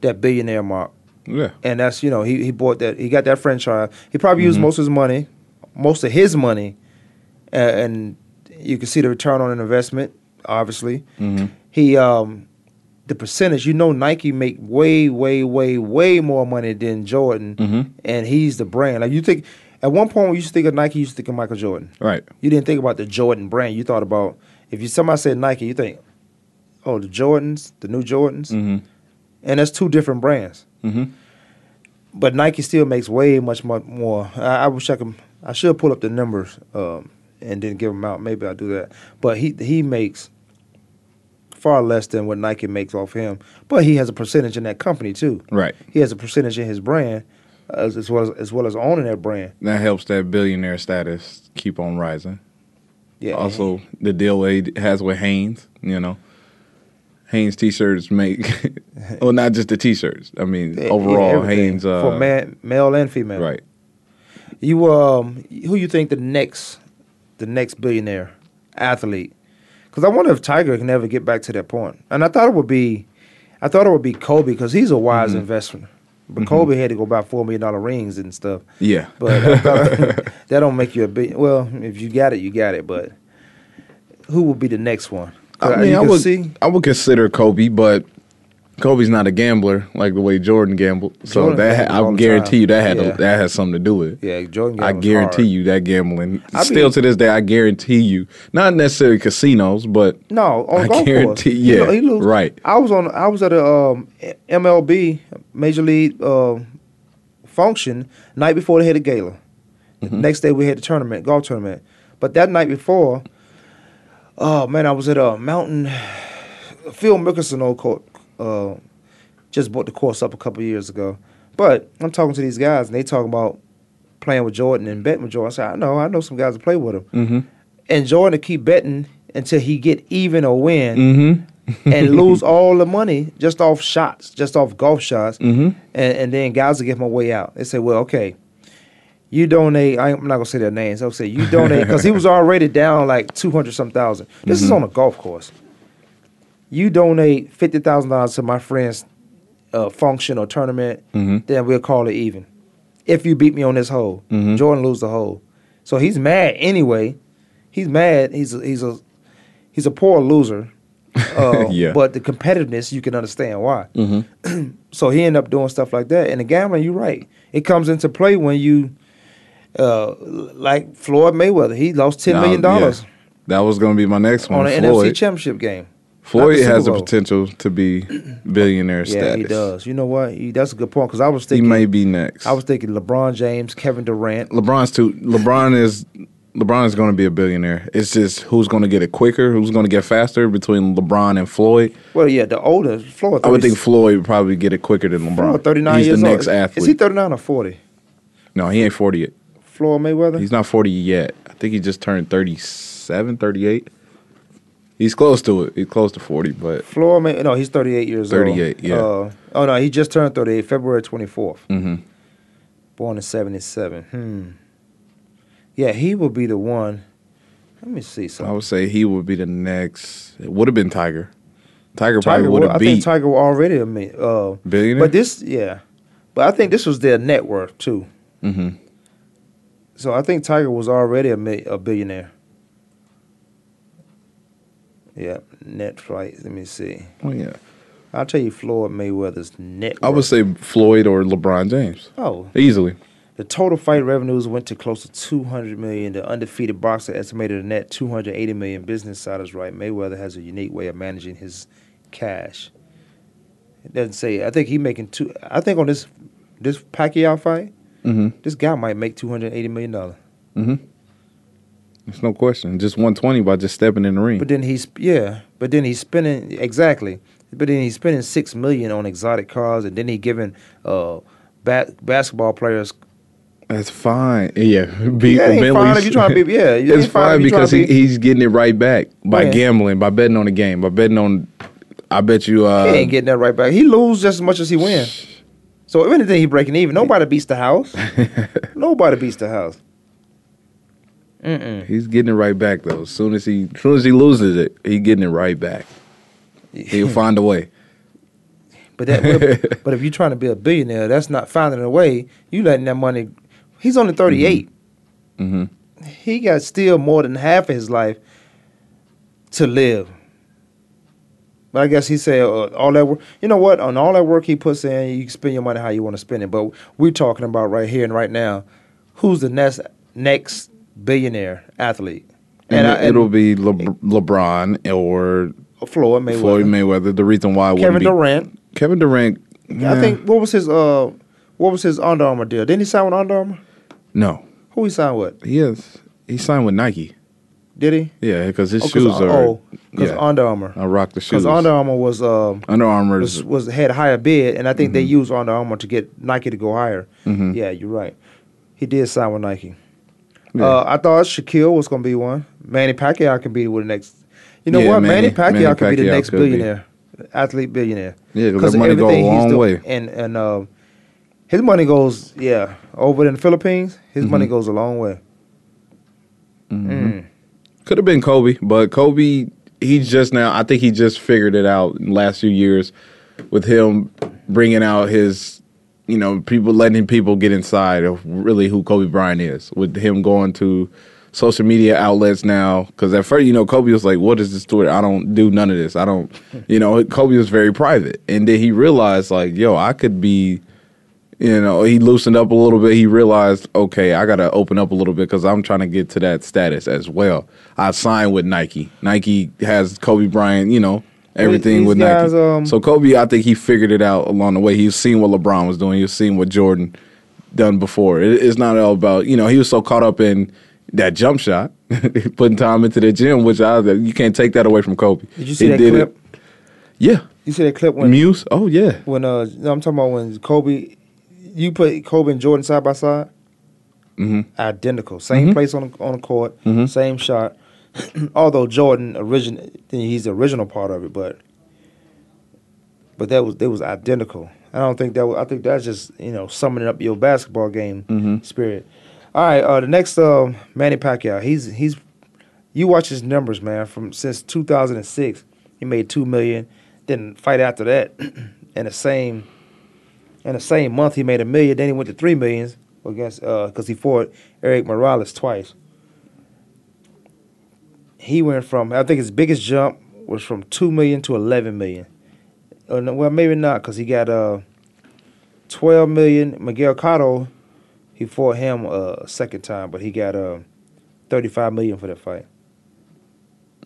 that billionaire mark. Yeah. And that's, you know, he, he bought that, he got that franchise. He probably mm-hmm. used most of his money, most of his money, uh, and you can see the return on an investment, obviously. Mm-hmm. He, um, the percentage, you know, Nike make way, way, way, way more money than Jordan, mm-hmm. and he's the brand. Like, you think... At one point, when you used to think of Nike, you used to think of Michael Jordan. Right. You didn't think about the Jordan brand. You thought about, if you somebody said Nike, you think, oh, the Jordans, the new Jordans. Mm-hmm. And that's two different brands. Mm-hmm. But Nike still makes way much, much more. I, I wish I could, I should pull up the numbers um, and then give them out. Maybe I'll do that. But he he makes far less than what Nike makes off him. But he has a percentage in that company, too. Right. He has a percentage in his brand. As well as, as well as owning that brand. That helps that billionaire status keep on rising. Yeah. Also, the deal he has with Haynes, you know. Haynes T-shirts make, well, not just the T-shirts. I mean, yeah, overall, yeah, Haynes. Uh, For man, male and female. Right. You, um, who you think the next, the next billionaire athlete? Because I wonder if Tiger can ever get back to that point. And I thought it would be, I thought it would be Kobe because he's a wise mm-hmm. investor. But mm-hmm. Kobe had to go buy four million dollar rings and stuff. Yeah, but I thought, that don't make you a big. Well, if you got it, you got it. But who will be the next one? I mean, I would see. I would consider Kobe, but Kobe's not a gambler like the way Jordan gambled. So Jordan that I guarantee you that had yeah. a, that has something to do with it. Yeah, Jordan. I guarantee hard. you that gambling. I Still mean, to this day, I guarantee you. Not necessarily casinos, but no, on I golf guarantee. Course. Yeah, you know, right. I was on. I was at a um, M L B Major League uh, function night before they had a gala. Mm-hmm. The next day we had the tournament, golf tournament. But that night before, oh man, I was at a mountain. Phil Mickelson old court. Uh, just bought the course up a couple years ago. But I'm talking to these guys, and they talking about playing with Jordan and betting with Jordan. I said, I know, I know some guys that play with him. Mm-hmm. And Jordan to keep betting until he get even or win mm-hmm. and lose all the money just off shots, just off golf shots. Mm-hmm. And, and then guys will get my way out. They say, well, okay, you donate. I'm not going to say their names. I'll say, you donate. Because he was already down like two hundred some thousand. This mm-hmm. is on a golf course. You donate fifty thousand dollars to my friend's uh, function or tournament, mm-hmm. then we'll call it even. If you beat me on this hole, mm-hmm. Jordan lose the hole. So he's mad anyway. He's mad. He's a, he's a he's a poor loser. Uh, yeah. But the competitiveness, you can understand why. Mm-hmm. So he ended up doing stuff like that. And the gambling, you're right. It comes into play when you, uh, like Floyd Mayweather, he lost ten million dollars. Yeah. That was going to be my next one. On an N F C Championship game. Floyd has the potential to be billionaire yeah, status. Yeah, he does. You know what? He, that's a good point because I was thinking he may be next. I was thinking LeBron James, Kevin Durant. LeBron's too. LeBron is LeBron is going to be a billionaire. It's just who's going to get it quicker, who's going to get faster between LeBron and Floyd. Well, yeah, the older Floyd. I would think Floyd would probably get it quicker than LeBron. Floyd, thirty-nine years old. He's the next athlete. Is he thirty-nine or forty? No, he ain't forty yet. Floyd Mayweather. He's not forty yet. I think he just turned thirty-seven, thirty-eight. He's close to it. He's close to forty, but Floyd May- no, he's thirty-eight years thirty-eight, old. thirty-eight, yeah. Uh, oh no, he just turned thirty-eight, February twenty-fourth. Mm-hmm. Born in seventy-seven. Hmm. Yeah, he will be the one. Let me see something. I would say he would be the next. It would have been Tiger. Tiger, Tiger probably would have beat. I think Tiger was already a uh, billionaire. But this, yeah, but I think this was their net worth too. Mm-hmm. So I think Tiger was already a, a billionaire. Yeah, net flight. Let me see. Oh, yeah. I'll tell you Floyd Mayweather's net worth. I would say Floyd or LeBron James. Oh. Easily. The total fight revenues went to close to two hundred million dollars. The undefeated boxer estimated a net two hundred eighty million dollars. Business side is right. Mayweather has a unique way of managing his cash. It doesn't say. I think he making two. I think on this this Pacquiao fight, mm-hmm. this guy might make two hundred eighty million dollars. Mm-hmm. There's no question. Just one twenty by just stepping in the ring. But then he's yeah. But then he's spending exactly. But then he's spending six million on exotic cars, and then he giving uh ba- basketball players. That's fine. Yeah, be yeah, ain't fine if you trying to be. Yeah, it's fine, fine because he, be. he's getting it right back by yeah. gambling, by betting on the game, by betting on. I bet you. Uh, he ain't getting that right back. He loses just as much as he wins. So if anything, he breaking even. Nobody beats the house. Nobody beats the house. Mm-mm. He's getting it right back though. As soon as he, as soon as he loses it, he's getting it right back. He'll find a way. But that, but if you're trying to be a billionaire, that's not finding a way. You letting that money. He's only thirty-eight. Mm-hmm. Mm-hmm. He got still more than half of his life to live. But I guess he said uh, all that work. You know what? On all that work he puts in, you can spend your money how you want to spend it. But we're talking about right here and right now. Who's the next next? Billionaire athlete, and, and, I, and it'll be Le- LeBron or Floyd Mayweather. Floyd Mayweather. The reason why it Kevin Durant. Be, Kevin Durant. Yeah. I think what was his uh, what was his Under Armour deal? Didn't he sign with Under Armour? No. Who he signed with? He is. He signed with Nike. Did he? Yeah, because his oh, shoes are. Oh, because yeah, Under Armour. I rock the shoes. Because Under Armour was um, Under Armour was, was had higher bid, and I think mm-hmm. they used Under Armour to get Nike to go higher. Mm-hmm. Yeah, you're right. He did sign with Nike. Yeah. Uh, I thought Shaquille was going to be one. Manny Pacquiao can be with the next. You know yeah, what? Manny, Manny Pacquiao Manny could Pacquiao be the next billionaire, be. athlete billionaire. Yeah, because money goes a long doing, way. And and uh, his money goes, yeah, over in the Philippines, his mm-hmm. money goes a long way. Mm-hmm. Mm. Could have been Kobe, but Kobe, he's just now, I think he just figured it out in the last few years with him bringing out his you know, people letting people get inside of really who Kobe Bryant is, with him going to social media outlets now. Because at first, you know, Kobe was like, what is this Twitter? I don't do none of this. I don't, you know, Kobe was very private. And then he realized, like, yo, I could be, you know, he loosened up a little bit. He realized, okay, I got to open up a little bit because I'm trying to get to that status as well. I signed with Nike. Nike has Kobe Bryant, you know, everything with guys, Nike. Um, so Kobe, I think he figured it out along the way. He's seen what LeBron was doing. He's seen what Jordan done before. It, it's not all about, you know, he was so caught up in that jump shot, putting time into the gym, which I you can't take that away from Kobe. Did you see he that clip? It. Yeah. You see that clip when Muse? Oh yeah. When uh, I'm talking about when Kobe, you put Kobe and Jordan side by side, mm-hmm. identical, same mm-hmm. place on on the court, mm-hmm. same shot. Although Jordan origin, he's the original part of it, but but that was they was identical. I don't think that was, I think that's just you know summing up your basketball game mm-hmm. spirit. All right, uh, the next uh, Manny Pacquiao, he's he's you watch his numbers, man. From since two thousand six, he made two million. Then fight after that, and the same in the same month he made a million. Then he went to three millions against because uh, he fought Eric Morales twice. He went from, I think his biggest jump was from two million dollars to eleven million dollars. Uh, no, well, maybe not, because he got uh, twelve million dollars. Miguel Cotto, he fought him uh, a second time, but he got uh, thirty-five million dollars for that fight.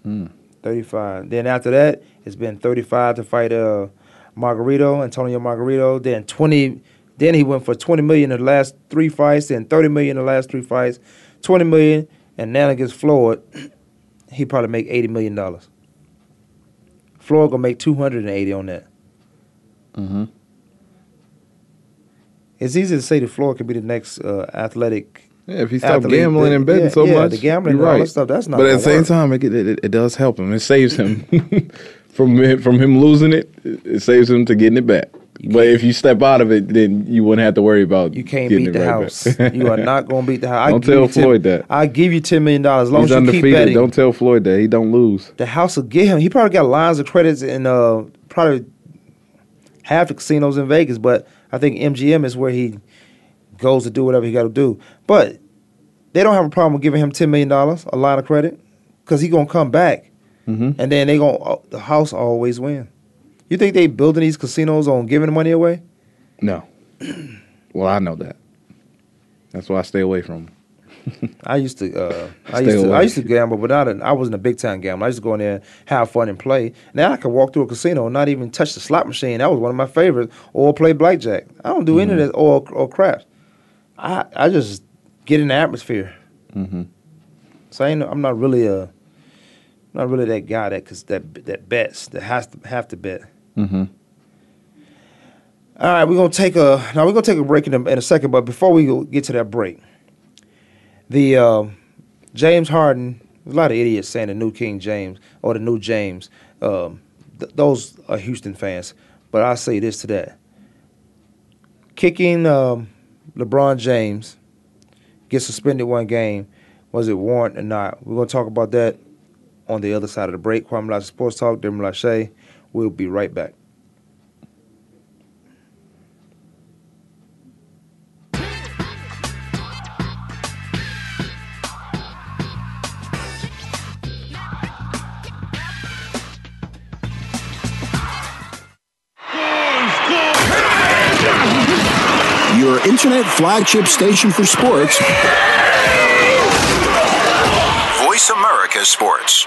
Mm. thirty-five. Then after that, it's been thirty-five to fight uh, Margarito, Antonio Margarito. Then twenty. Then he went for twenty million dollars in the last three fights, then thirty million dollars in the last three fights, twenty million dollars, and now against Floyd. He probably make eighty million dollars. Floyd gonna make two hundred and eighty on that. Mm-hmm. It's easy to say that Floyd could be the next uh, athletic. Yeah, if he stopped gambling that, and betting yeah, so yeah, much, the gambling and all right. that stuff. That's not. But at the same work. time, it, it it does help him. It saves him from from him losing it. It saves him to getting it back. But if you step out of it, then you wouldn't have to worry about you can't beat the right house. You are not going to beat the house. Don't tell Floyd ten, that. I give you ten million dollars. As long He's as you undefeated. Keep betting, don't tell Floyd that he don't lose. The house will get him. He probably got lines of credits in uh, probably half the casinos in Vegas. But I think M G M is where he goes to do whatever he got to do. But they don't have a problem with giving him ten million dollars, a line of credit, because he gonna come back, mm-hmm. and then they gonna the house always win. You think they building these casinos on giving the money away? No. Well, I know that. That's why I stay away from them. I used to, uh, I used to, away. I used to gamble, but not. A, I wasn't a big time gambler. I used to go in there, have fun, and play. Now I can walk through a casino and not even touch the slot machine. That was one of my favorites. Or play blackjack. I don't do mm-hmm. any of that or or craps. I I just get in the atmosphere. Mm-hmm. So I ain't, I'm not really a, not really that guy that cause that that bets that has to have to bet. Mm-hmm. All right, we're gonna take a now. We're gonna take a break in a, in a second, but before we go get to that break, the uh, James Harden. A lot of idiots saying the new King James or the new James. Um, th- those are Houston fans, but I say this to that: kicking um, LeBron James, get suspended one game. Was it warranted or not? We're gonna talk about that on the other side of the break. Kwamie Lassiter Sports Talk. Demery Lachey. We'll be right back. Your internet flagship station for sports. Voice America Sports.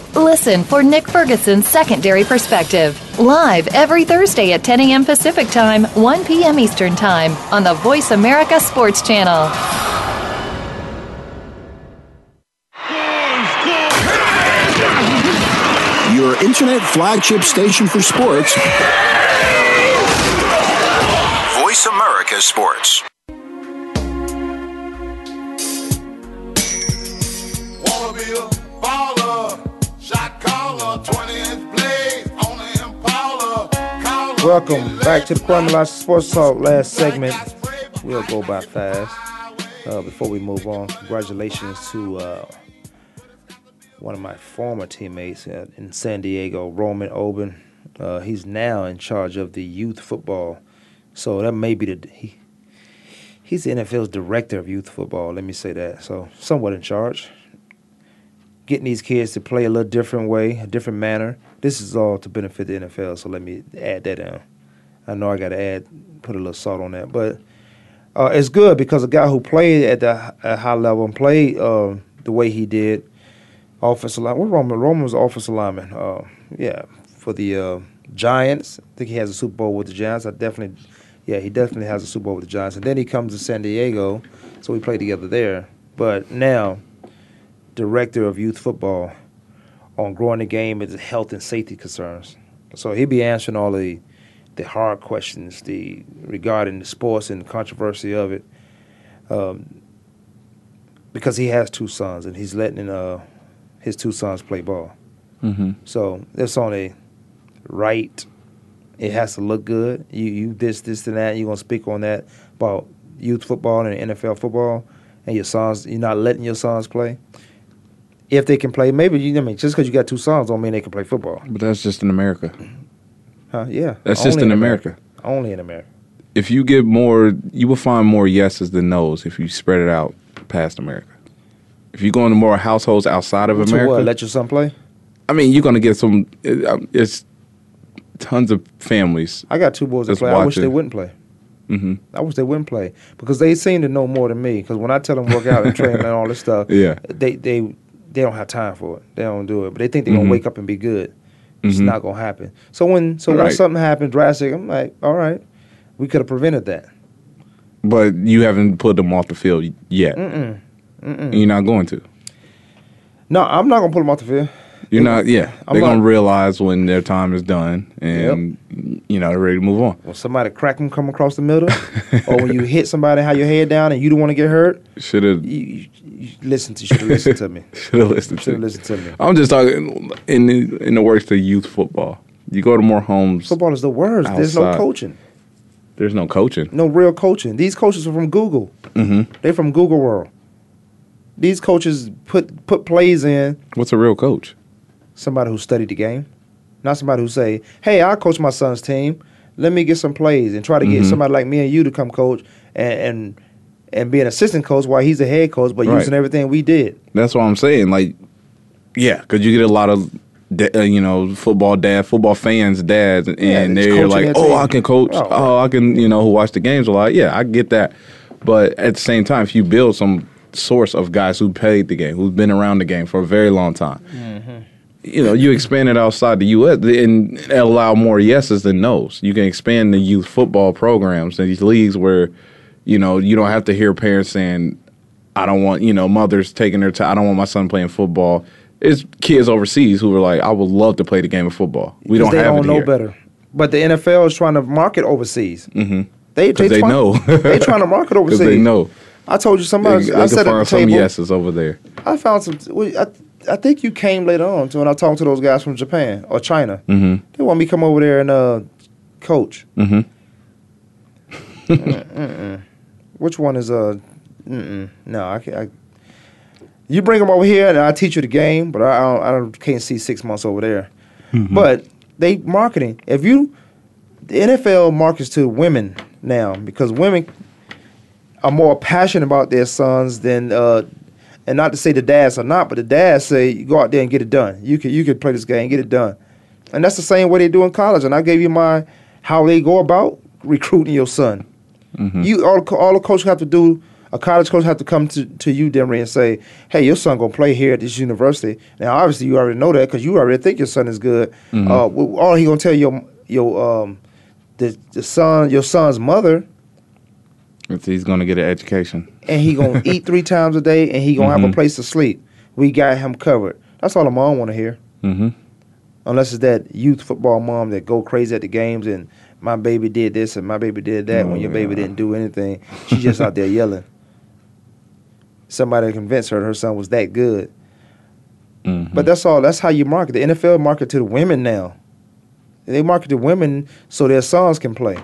Listen for Nick Ferguson's Secondary Perspective, live every Thursday at ten a.m. Pacific Time, one p.m. Eastern Time on the Voice America Sports Channel. Your internet flagship station for sports. Voice America Sports. Wanna be a baller, shot caller, twentieth place, only Impala. Welcome back to the Kwamie Lassiter Sports Talk. Last segment, we'll go by fast. Uh, before we move on, congratulations to uh, one of my former teammates in San Diego, Roman Oben. Uh, he's now in charge of the youth football. So that may be the, he, he's the N F L's director of youth football, let me say that. So somewhat in charge. Getting these kids to play a little different way, a different manner. This is all to benefit the N F L, so let me add that in. I know I got to add, put a little salt on that. But uh, it's good because a guy who played at the at high level and played uh, the way he did, offensive line. What Roman? Roman was offensive lineman. Uh, yeah, for the uh, Giants. I think he has a Super Bowl with the Giants. I definitely, yeah, he definitely has a Super Bowl with the Giants. And then he comes to San Diego, so we played together there. But now, director of youth football, on growing the game is health and safety concerns. So he'll be answering all the, the hard questions, the regarding the sports and the controversy of it, um, because he has two sons and he's letting in. Uh, His two sons play ball. Mm-hmm. So it's on a right. It has to look good. You you this, this, and that. You're going to speak on that about youth football and N F L football, and your sons, you're not letting your sons play. If they can play, maybe, you I mean, just because you got two sons don't mean they can play football. But that's just in America. Huh? Yeah. That's just in America. America. Only in America. If you give more, you will find more yeses than nos if you spread it out past America. If you go into more households outside of America, to what, let your son play? I mean, you're going to get some. It, it's tons of families. I got two boys that play. Watching. I wish they wouldn't play. Mm-hmm. I wish they wouldn't play because they seem to know more than me. Because when I tell them work out and train and all this stuff, yeah. they they they don't have time for it. They don't do it. But they think they're mm-hmm. going to wake up and be good. It's mm-hmm. not going to happen. So when so right. when something happened drastic, I'm like, all right, we could have prevented that. But you haven't put them off the field yet. Mm-mm. Mm-mm. You're not going to. No, I'm not going to put them off the field. You're not, yeah. I'm they're going to realize when their time is done and, yep. you know, they're ready to move on. When somebody crack them come across the middle or when you hit somebody, how your head down and you don't want to get hurt. Should have. You, you listened to, should have listened to me. Should have listened to me. Should have listened to me. I'm just talking in the, in the works of youth football. You go to more homes. Football is the worst. Outside. There's no coaching. There's no coaching. No real coaching. These coaches are from Google. Mm-hmm. They're from Google World. These coaches put put plays in. What's a real coach? Somebody who studied the game. Not somebody who say, hey, I coach my son's team. Let me get some plays and try to get mm-hmm. somebody like me and you to come coach and and, and be an assistant coach while he's a head coach, but right. using everything we did. That's what I'm saying. Like, yeah, because you get a lot of, you know, football dad, football fans, dads, and yeah, they're like, oh, team. I can coach. Oh, oh, I can, you know, watch the games a lot. Yeah, I get that. But at the same time, if you build some source of guys who played the game, who've been around the game for a very long time. Mm-hmm. You know, you expand it outside the U S and allow more yeses than nos. You can expand the youth football programs and these leagues where, you know, you don't have to hear parents saying, I don't want, you know, mothers taking their time, I don't want my son playing football. It's kids overseas who are like, I would love to play the game of football. We don't have it here. They don't know better. But the N F L is trying to market overseas. Mm-hmm. They, they, they try- know. They're trying to market overseas. Because they know. I told you somebody. They, they I said at the some table. Yeses over there. I found some. I I think you came later on to when I talked to those guys from Japan or China. Mm-hmm. They want me to come over there and uh, coach. Mm-hmm. Mm-mm. Which one is uh? Mm-mm. No, I can't. I, you bring them over here and I teach you the game, but I I, don't, I don't, can't see six months over there. Mm-hmm. But they marketing. If you, the N F L markets to women now because women are more passionate about their sons than uh, And not to say the dads are not, but the dads say, you go out there and get it done. You can, you can play this game and get it done. And that's the same way they do in college. And I gave you my how they go about recruiting your son. Mm-hmm. You all, all the coach have to do, a college coach have to come to, to you, Demery, and say, hey, your son going to play here at this university. Now, obviously, you already know that because you already think your son is good. Mm-hmm. Uh, all he going to tell your your um the, the son, your son's mother, he's going to get an education. And he going to eat three times a day, and he going to mm-hmm. have a place to sleep. We got him covered. That's all a mom want to hear. Mm-hmm. Unless it's that youth football mom that go crazy at the games and my baby did this and my baby did that oh, when your yeah. baby didn't do anything. She's just out there yelling. Somebody convinced her her son was that good. Mm-hmm. But that's all. That's how you market. The N F L market to the women now. They market to women so their sons can play.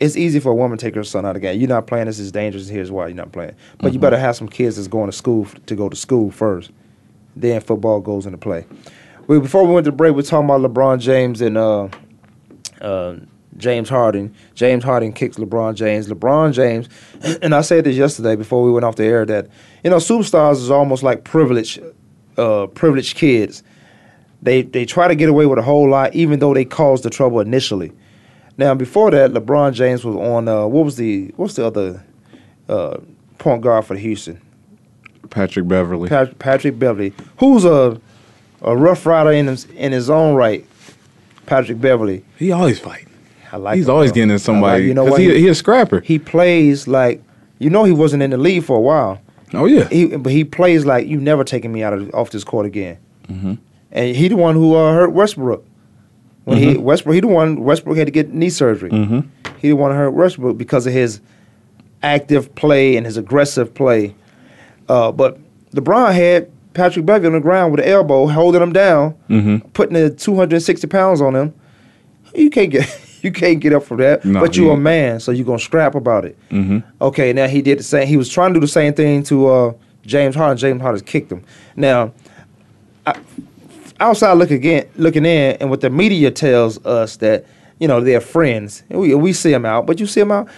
It's easy for a woman to take her son out of the game. You're not playing. This is dangerous. Here's why you're not playing. But mm-hmm. you better have some kids that's going to school f- to go to school first. Then football goes into play. We, before we went to break, we were talking about LeBron James and uh, uh, James Harden. James Harden kicks LeBron James. LeBron James, and I said this yesterday before we went off the air, that, you know, superstars is almost like privileged, uh, privileged kids. They, they try to get away with a whole lot, even though they caused the trouble initially. Now, before that, LeBron James was on uh, what was the what's the other uh, point guard for Houston? Patrick Beverly. Pat- Patrick Beverly, who's a a rough rider in his, in his own right. Patrick Beverly. He always fighting. I like. He's him, always bro. getting into somebody. Like, you know what? He, he a scrapper. He plays like, you know, he wasn't in the league for a while. Oh yeah. He, but he plays like, you never taking me out of off this court again. Mm-hmm. And he the one who uh, hurt Westbrook. When mm-hmm. he Westbrook, he the one Westbrook had to get knee surgery. Mm-hmm. He the one hurt Westbrook because of his active play and his aggressive play. Uh, but LeBron had Patrick Beverly on the ground with the elbow, holding him down, mm-hmm. putting the two hundred sixty pounds on him. You can't get you can't get up from that. No, but you're a man, so you're gonna scrap about it. Mm-hmm. Okay, now he did the same. He was trying to do the same thing to uh, James Harden. James Harden kicked him. Now. I, Outside look again, looking in, and what the media tells us that, you know, they're friends. We we see them out, but you see them out.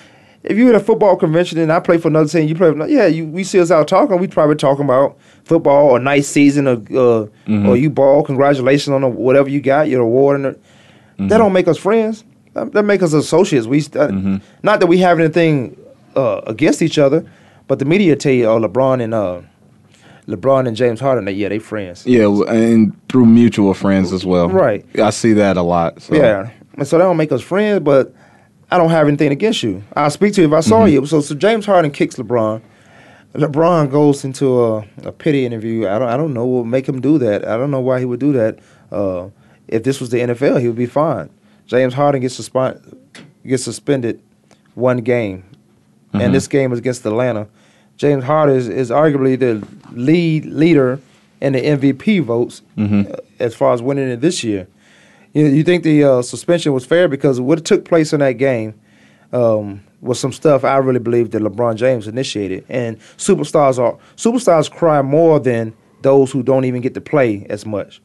If you're at a football convention and I play for another team, you play for another, yeah, you, we see us out talking. We probably talking about football or nice season or uh, mm-hmm. or you ball, congratulations on the, whatever you got, your award. And the, mm-hmm. That don't make us friends. That, that make us associates. We that, mm-hmm. Not that we have anything uh, against each other, but the media tell you, oh, LeBron and uh, LeBron and James Harden, they, yeah, they friends. Yeah, and through mutual friends as well. Right. I see that a lot. So. Yeah. And so that don't make us friends, but I don't have anything against you. I'll speak to you if I saw mm-hmm. you. So, so James Harden kicks LeBron. LeBron goes into a, a pity interview. I don't I don't know what would make him do that. I don't know why he would do that. Uh, if this was the N F L, he would be fine. James Harden gets, susp- gets suspended one game, mm-hmm. and this game was against Atlanta. James Harden is, is arguably the lead leader in the M V P votes mm-hmm. as far as winning it this year. You, you think the uh, suspension was fair because what took place in that game um, was some stuff I really believe that LeBron James initiated. And superstars are superstars cry more than those who don't even get to play as much.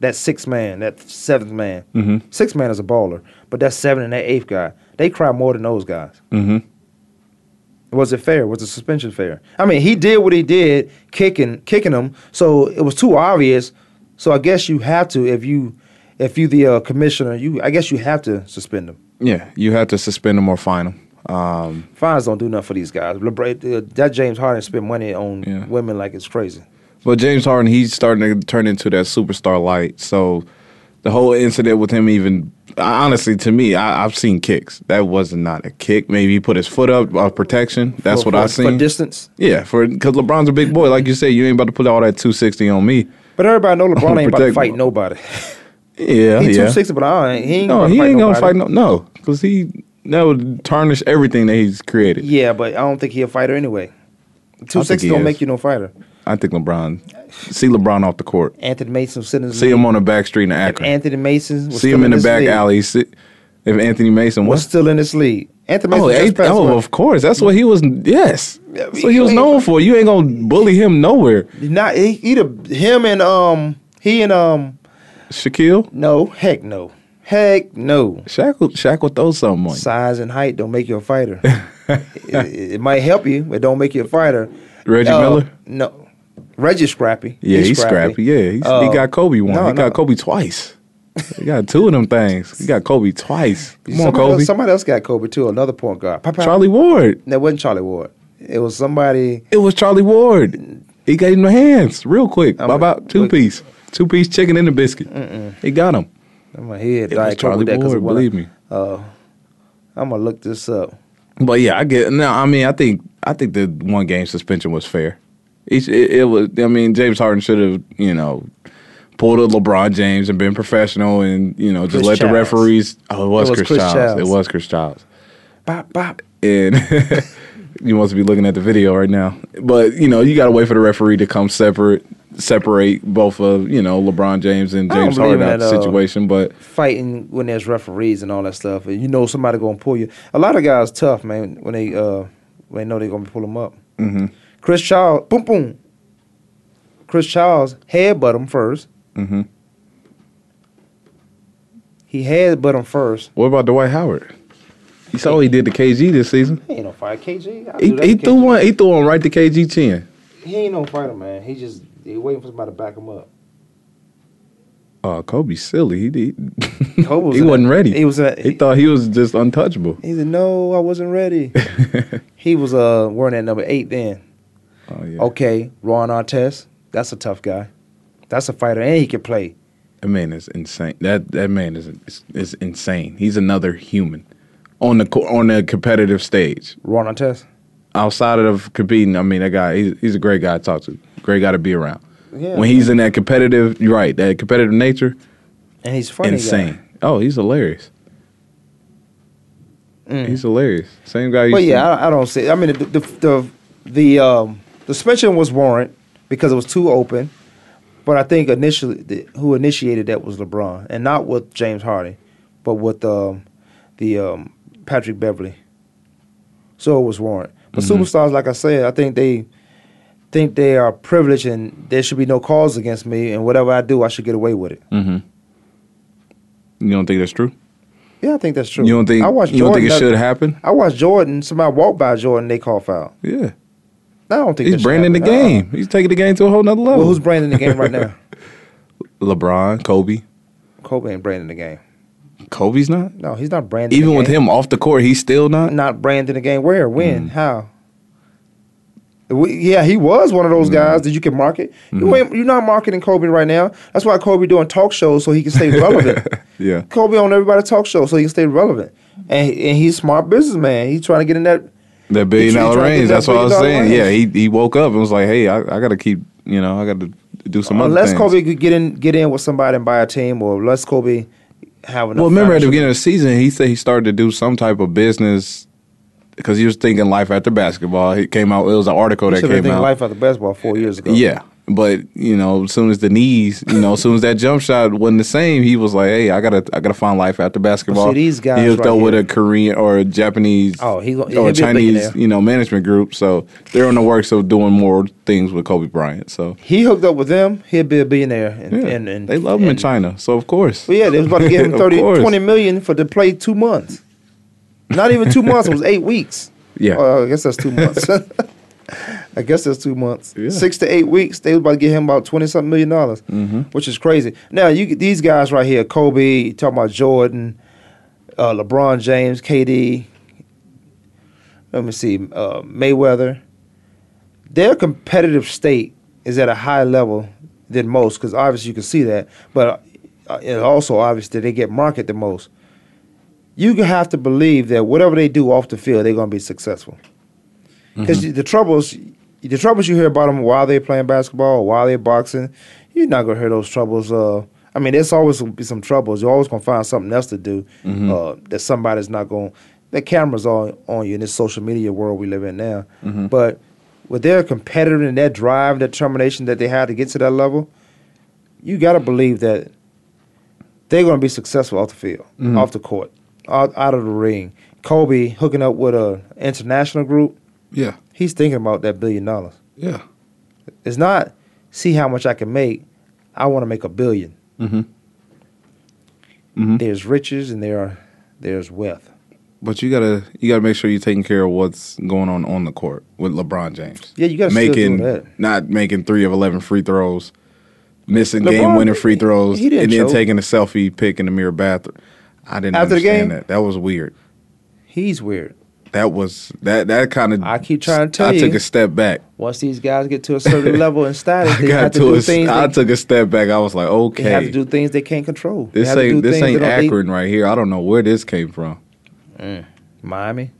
That sixth man, that seventh man. Mm-hmm. Sixth man is a baller, but that seventh and that eighth guy, they cry more than those guys. Mm-hmm. Was it fair? Was the suspension fair? I mean, he did what he did, kicking kicking him, so it was too obvious. So I guess you have to, if you if you the uh, commissioner, you I guess you have to suspend him. Yeah, you have to suspend him or fine him. Um, Fines don't do nothing for these guys. LeBron, that James Harden spent money on yeah. women like it's crazy. But James Harden, he's starting to turn into that superstar light, so the whole incident with him even... Honestly, to me, I, I've seen kicks. That was not a kick. Maybe he put his foot up off protection. That's for, what for, I've seen. For distance? Yeah, for because LeBron's a big boy. Like you say, you ain't about to put all that two sixty on me. But everybody know LeBron ain't about to fight nobody. yeah, he yeah. two sixty, but I ain't, he ain't no, going to fight nobody. No, because no, he that would tarnish everything that he's created. Yeah, but I don't think he's a fighter anyway. two sixty don't is. make you no fighter. I think LeBron. See LeBron off the court. Anthony Mason sitting. See league. him on the back street in Akron. If Anthony Mason. Was see still him in, in the back league. alley. See, if Anthony Mason was, was still in this league. Anthony Mason. Oh, eight, oh of course. That's what he was. Yes. That's what he was known for. You ain't gonna bully him nowhere. Not he, either. Him and um. He and um. Shaquille. No. Heck no. Heck no. Shaq will, Shaq will throw something on you. Size and height don't make you a fighter. it, it might help you, but don't make you a fighter. Reggie uh, Miller? No. Reggie's scrappy. Yeah, he's, he's scrappy. scrappy. Yeah, he's, uh, he got Kobe one. No, he no. got Kobe twice. He got two of them things. He got Kobe twice. Come somebody on, Kobe. Else, somebody else got Kobe too. Another point guard. Pop, pop. Charlie Ward. That wasn't Charlie Ward. It was somebody. It was Charlie Ward. He gave him the hands real quick. Bye bye. Two piece. Two piece chicken and a biscuit. Mm-mm. He got him. I'm gonna hear it. It was Charlie Ward. Believe me. Uh, I'm gonna look this up. But yeah, I get. No, I mean, I think I think the one game suspension was fair. It, it, it was. I mean, James Harden should have, you know, pulled a LeBron James and been professional, and you know, just Chris let Childs. the referees. Oh, it was, it was Chris, Chris Childs. Childs. It was Chris Childs. Bop bop. And you must be looking at the video right now. But you know, you got to wait for the referee to come separate, separate both of you know LeBron James and James Harden out of the uh, situation. But fighting when there's referees and all that stuff, and you know somebody gonna pull you. A lot of guys tough, man, when they uh when they know they're gonna pull them up. Mm-hmm. Chris Childs, boom, boom. Chris Childs headbutt him first. Mm-hmm. He headbutt him first. What about Dwight Howard? You saw he did to K G this season. He ain't no fight K G. He, he K G. threw one. He threw one right to K G chin. He ain't no fighter, man. He just he waiting for somebody to back him up. Oh, uh, Kobe's silly. He did. Kobe was he wasn't a, ready. He was. A, he, he thought he was just untouchable. He said, "No, I wasn't ready." He was uh wearing that number eight then. Oh, yeah. Okay, Ron Artest, that's a tough guy. That's a fighter, and he can play. That man is insane. That that man is is, is insane. He's another human on the on the competitive stage. Ron Artest. Outside of competing, I mean, that guy, he's, he's a great guy to talk to. Great guy to be around. Yeah, when man. he's in that competitive, you're right, that competitive nature. And he's funny. Insane. Guy. Oh, he's hilarious. Mm. He's hilarious. Same guy. But yeah, I, I don't see. I mean, the the the, the um. The suspension was warranted because it was too open, but I think initially the, who initiated that was LeBron, and not with James Harden, but with um, the um, Patrick Beverly. So it was warranted. But mm-hmm. superstars, like I said, I think they think they are privileged, and there should be no cause against me, and whatever I do, I should get away with it. Mm-hmm. You don't think that's true? Yeah, I think that's true. You don't think? I watched you Jordan, don't think it should happen? I watched Jordan. Somebody walked by Jordan, they called foul. Yeah. I don't think he's branding the game. Uh-uh. He's taking the game to a whole nother level. Well, who's branding the game right now? LeBron, Kobe. Kobe ain't branding the game. Kobe's not? No, he's not branding Even the game. Even with him off the court, he's still not? Not branding the game. Where? When? Mm. How? We, yeah, he was one of those guys mm. that you can market. Mm. You ain't, you're not marketing Kobe right now. That's why Kobe doing talk shows so he can stay relevant. Yeah. Kobe on everybody's talk show so he can stay relevant. And, and he's a smart businessman. He's trying to get in that... That billion dollar range. That's what I was saying. Range. Yeah, he he woke up and was like, "Hey, I, I got to keep, you know, I got to do some other things." Unless Kobe could get in, get in with somebody and buy a team, or unless Kobe have enough. Well, remember at the beginning of the season, he said he started to do some type of business because he was thinking life after basketball. He came out. It was an article that came out. Life after basketball four years ago. Yeah, but you know, as soon as the knees, you know, as soon as that jump shot wasn't the same, he was like, "Hey, I gotta, I gotta find life after basketball." Well, see, these guys, he hooked right up here with a Korean or a Japanese, oh, he, or a Chinese, you know, management group. So they're in the works of doing more things with Kobe Bryant. So he hooked up with them. He'll be a billionaire, and, yeah, and, and they love him and, in China. So of course, well, yeah, they was about to give him thirty, twenty million for to play two months. Not even two months. It was eight weeks. Yeah, uh, I guess that's two months. I guess that's two months. Yeah. Six to eight weeks. They was about to get him about twenty-something million dollars, mm-hmm. which is crazy. Now, you these guys right here, Kobe, you talking about Jordan, uh, LeBron James, K D, let me see, uh, Mayweather. Their competitive state is at a higher level than most, because obviously you can see that, but it's also obvious that they get marketed the most. You have to believe that whatever they do off the field, they're going to be successful. Because mm-hmm. the troubles, the troubles you hear about them while they're playing basketball, or while they're boxing, you're not gonna hear those troubles. Uh, I mean, there's always gonna be some troubles. You're always gonna find something else to do mm-hmm. uh, that somebody's not gonna. The cameras are on you in this social media world we live in now. Mm-hmm. But with their competitive and that drive, that determination that they had to get to that level, you gotta believe that they're gonna be successful off the field, mm-hmm. off the court, out, out of the ring. Kobe hooking up with an international group. Yeah. He's thinking about that billion dollars. Yeah. It's not, see how much I can make. I want to make a billion. Mm-hmm. Mm-hmm. There's riches and there are, there's wealth. But you gotta you gotta make sure you're taking care of what's going on on the court with LeBron James. Yeah, you gotta making still do that. Not making three of eleven free throws, missing game winning free throws, he, he and then choke. Taking a selfie pic in the mirror bathroom. I didn't After understand the game, that. That was weird. He's weird. That was that that kind of. I keep trying to tell I you. I took a step back. Once these guys get to a certain level and status, they have to, to do a, things. I they, took a step back. I was like, okay, they have to do things they can't control. This they ain't this ain't Akron right here. I don't know where this came from. Mm. Miami,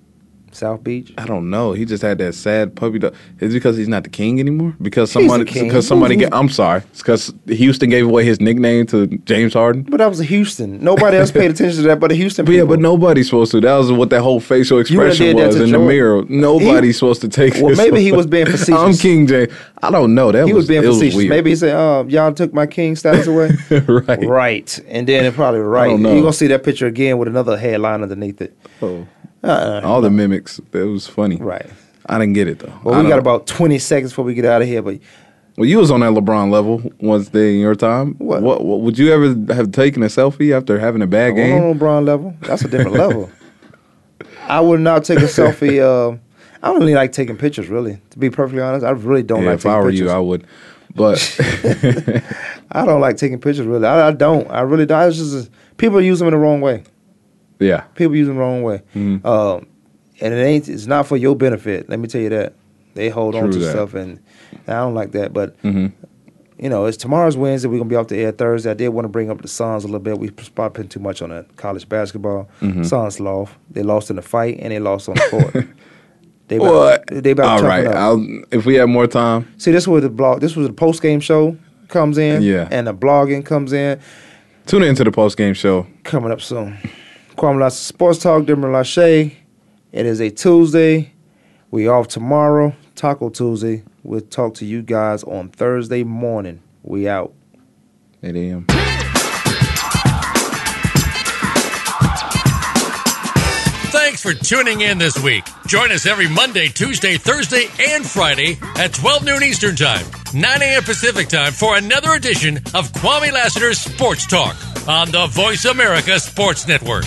South Beach. I don't know. He just had that sad puppy dog. Is it because he's not the king anymore? Because somebody, because somebody. Get, I'm sorry. It's because Houston gave away his nickname to James Harden. But that was a Houston. Nobody else paid attention to that, but the Houston. But people. Yeah, but nobody's supposed to. That was what that whole facial expression was in Jordan. The mirror. Nobody's he, supposed to take. Well, maybe away. He was being facetious. I'm King James. I don't know. That he was, was being facetious. Was maybe he said, "Oh, y'all took my king status away." Right. Right. And then it probably right. You're gonna see that picture again with another headline underneath it. Oh. Uh, All the mimics. It was funny. Right. I didn't get it, though. Well, we got about twenty seconds before we get out of here. But Well, you was on that LeBron level once day in your time. What? What, what would you ever have taken a selfie after having a bad I game? On LeBron level. That's a different level. I would not take a selfie. Uh, I don't really like taking pictures, really. To be perfectly honest, I really don't yeah, like taking pictures. If I were you, I would. But I don't like taking pictures, really. I, I don't. I really don't. It's just, people use them in the wrong way. Yeah, people use them the wrong way, mm-hmm. um, and it ain't. It's not for your benefit. Let me tell you that they hold True on to that. Stuff, and, and I don't like that. But mm-hmm. you know, it's tomorrow's Wednesday. We're gonna be off the air Thursday. I did want to bring up the Suns a little bit. We popping too much on the college basketball. Mm-hmm. Suns lost. They lost in the fight, and they lost on the court. They about, what? They about all right. Up. I'll, if we had more time, see this was the blog. This was the post game show comes in. Yeah, and the blogging comes in. Tune into the post game show coming up soon. Kwamie Lassiter Sports Talk, Demery Lachey. It is a Tuesday. We off tomorrow, Taco Tuesday. We'll talk to you guys on Thursday morning. We out. eight a.m. Thanks for tuning in this week. Join us every Monday, Tuesday, Thursday, and Friday at twelve noon Eastern Time, nine a.m. Pacific Time for another edition of Kwamie Lassiter Sports Talk on the Voice America Sports Network.